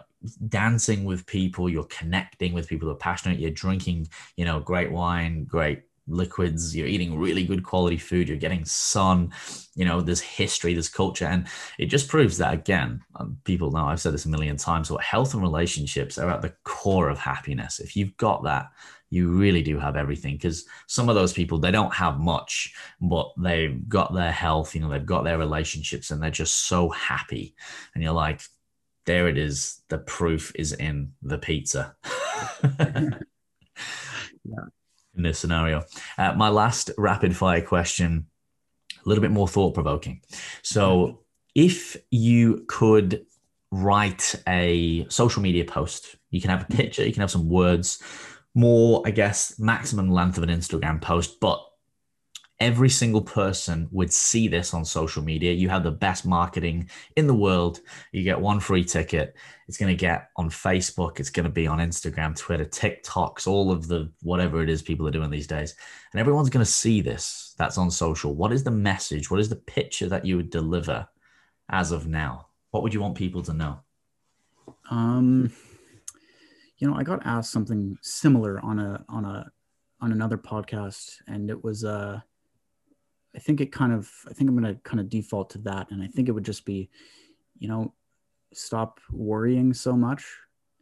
dancing with people, you're connecting with people who are passionate, you're drinking, you know, great wine, great liquids, you're eating really good quality food, you're getting sun, you know, there's history, there's culture. And it just proves that again, um, people know, I've said this a million times, but health and relationships are at the core of happiness. If you've got that, you really do have everything, because some of those people, they don't have much, but they've got their health, you know, they've got their relationships, and they're just so happy. And you're like, there it is, the proof is in the pizza. Yeah. In this scenario, uh, my last rapid fire question, a little bit more thought provoking. So if you could write a social media post, you can have a picture, you can have some words, more, I guess, maximum length of an Instagram post, but every single person would see this on social media. You have the best marketing in the world. You get one free ticket. It's going to get on Facebook. It's going to be on Instagram, Twitter, TikToks, all of the whatever it is people are doing these days. And everyone's going to see this. That's on social. What is the message? What is the picture that you would deliver as of now? What would you want people to know? Um, you know, I got asked something similar on a, on a, on another podcast, and it was, uh, I think it kind of, I think I'm going to kind of default to that. And I think it would just be, you know, stop worrying so much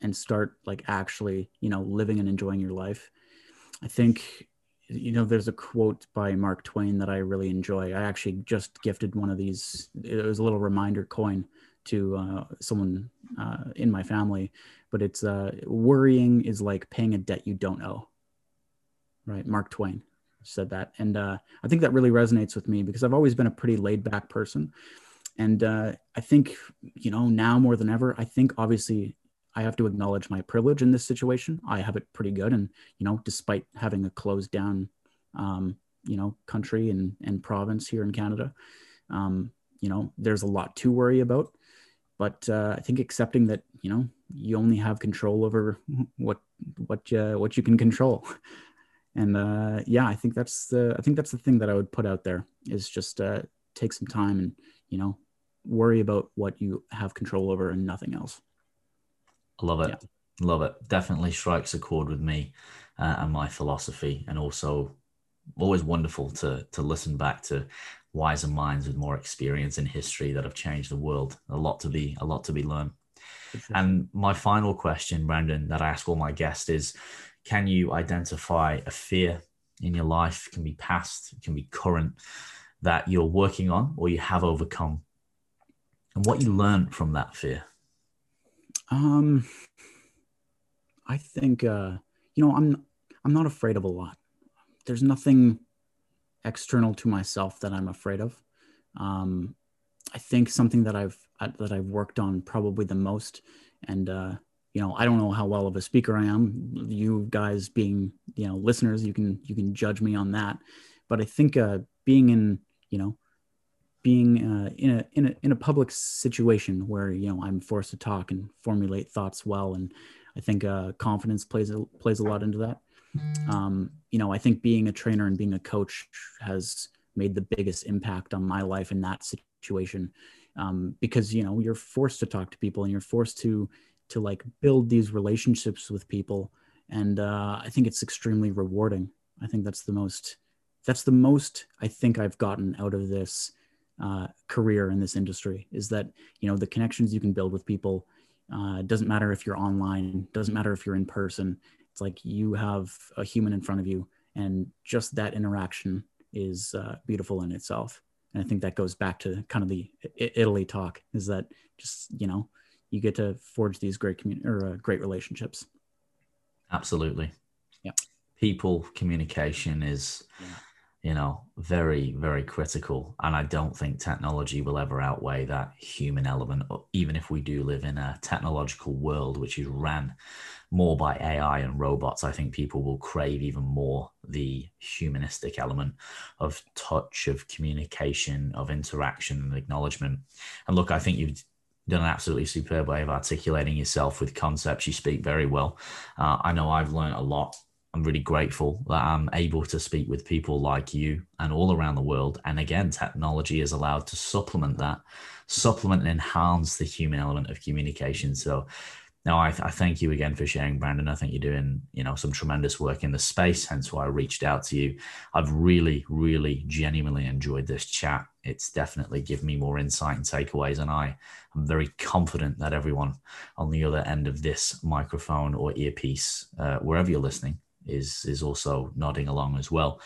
and start like actually, you know, living and enjoying your life. I think, you know, there's a quote by Mark Twain that I really enjoy. I actually just gifted one of these. It was a little reminder coin to uh, someone uh, in my family, but it's uh, worrying is like paying a debt you don't owe. Right. Mark Twain said that. And uh, I think that really resonates with me, because I've always been a pretty laid back person. And uh, I think, you know, now more than ever, I think obviously I have to acknowledge my privilege in this situation. I have it pretty good. And, you know, despite having a closed down, um, you know, country and, and province here in Canada, um, you know, there's a lot to worry about. But uh, I think accepting that, you know, you only have control over what what uh, what you can control. And uh, yeah, I think that's the I think that's the thing that I would put out there, is just uh, take some time and, you know, worry about what you have control over and nothing else. I love it. Yeah. Love it. Definitely strikes a chord with me uh, and my philosophy. And also always wonderful to to listen back to wiser minds with more experience in history that have changed the world. A lot to be, a lot to be learned. Sure. And my final question, Brandon, that I ask all my guests is, can you identify a fear in your life? It can be past, it can be current, that you're working on or you have overcome, and what you learned from that fear? Um, I think, uh, you know, I'm, I'm not afraid of a lot. There's nothing external to myself that I'm afraid of. Um, I think something that I've, that I've worked on probably the most, and, uh, you know, I don't know how well of a speaker I am. You guys being, you know, listeners, you can, you can judge me on that. But I think uh, being in, you know, being uh, in a, in a, in a public situation where, you know, I'm forced to talk and formulate thoughts well. And I think uh, confidence plays, a, plays a lot into that. Um, you know, I think being a trainer and being a coach has made the biggest impact on my life in that situation. Um, because, you know, you're forced to talk to people, and you're forced to, to like build these relationships with people. And uh, I think it's extremely rewarding. I think that's the most, that's the most I think I've gotten out of this uh, career in this industry, is that, you know, the connections you can build with people, uh, doesn't matter if you're online, doesn't matter if you're in person. It's like you have a human in front of you, and just that interaction is uh, beautiful in itself. And I think that goes back to kind of the Italy talk, is that just, you know, you get to forge these great community or uh, great relationships. Absolutely. Yeah. People communication is, yeah. you know, very, very critical. And I don't think technology will ever outweigh that human element, even if we do live in a technological world, which is ran more by A I and robots. I think people will crave even more the humanistic element of touch, of communication, of interaction and acknowledgement. And look, I think you've done an absolutely superb way of articulating yourself with concepts. You speak very well. Uh, I know I've learned a lot. I'm really grateful that I'm able to speak with people like you and all around the world. And again, technology is allowed to supplement that, supplement and enhance the human element of communication. So now I, th- I thank you again for sharing, Brandon. I think you're doing, you know, some tremendous work in the space, hence why I reached out to you. I've really, really genuinely enjoyed this chat. It's definitely given me more insight and takeaways. And I am very confident that everyone on the other end of this microphone or earpiece, uh, wherever you're listening, is is also nodding along as well.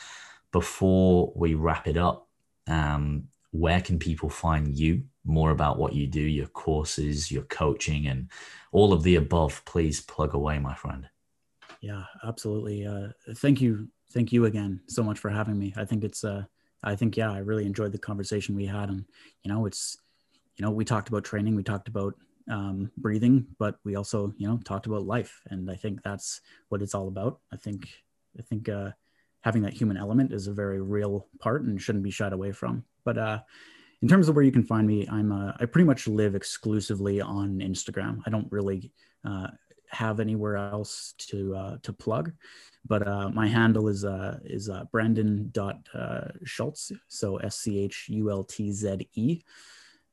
Before we wrap it up, um, where can people find you, more about what you do, your courses, your coaching, and all of the above? Please plug away, my friend. Yeah, absolutely. Uh, thank you. Thank you again so much for having me. I think it's, uh, I think, yeah, I really enjoyed the conversation we had. And, you know, it's, you know, we talked about training, we talked about um, breathing, but we also, you know, talked about life. And I think that's what it's all about. I think, I think uh, having that human element is a very real part and shouldn't be shied away from. But uh, in terms of where you can find me, I'm uh, I pretty much live exclusively on Instagram. I don't really uh, have anywhere else to uh, to plug, but uh, my handle is uh, is uh, Brandon dot Schultz, so S C H U L T Z E.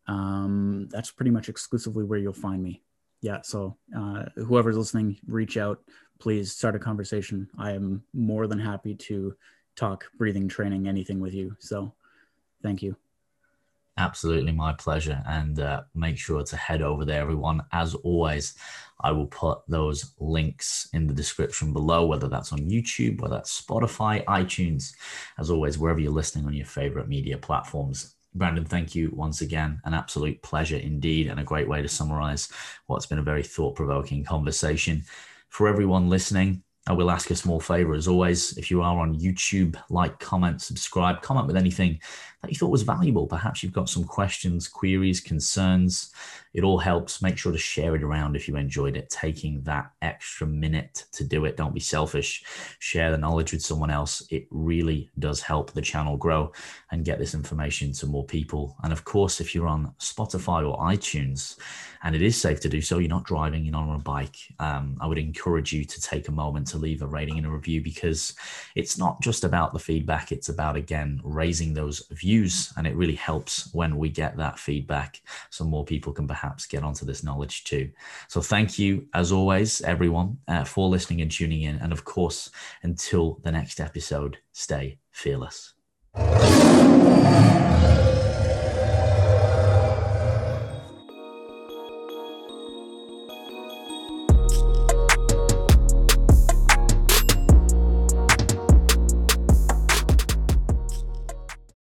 Um, that's pretty much exclusively where you'll find me. Yeah, so uh, whoever's listening, reach out. Please start a conversation. I am more than happy to talk breathing, training, anything with you. So thank you. Absolutely, my pleasure. And uh, make sure to head over there, everyone. As always, I will put those links in the description below, whether that's on YouTube, whether that's Spotify, iTunes, as always, wherever you're listening on your favorite media platforms. Brandon, thank you once again. An absolute pleasure indeed, and a great way to summarize what's been a very thought-provoking conversation. For everyone listening, I will ask a small favor as always. If you are on YouTube, like, comment, subscribe, comment with anything that you thought was valuable. Perhaps you've got some questions, queries, concerns. It all helps. Make sure to share it around if you enjoyed it, taking that extra minute to do it. Don't be selfish. Share the knowledge with someone else. It really does help the channel grow and get this information to more people. And of course, if you're on Spotify or iTunes, and it is safe to do so, you're not driving, you're not on a bike, um, I would encourage you to take a moment to leave a rating and a review, because it's not just about the feedback. It's about, again, raising those views. And it really helps when we get that feedback, so more people can perhaps perhaps get onto this knowledge too. So thank you, as always, everyone, uh, for listening and tuning in. And of course, until the next episode, stay fearless.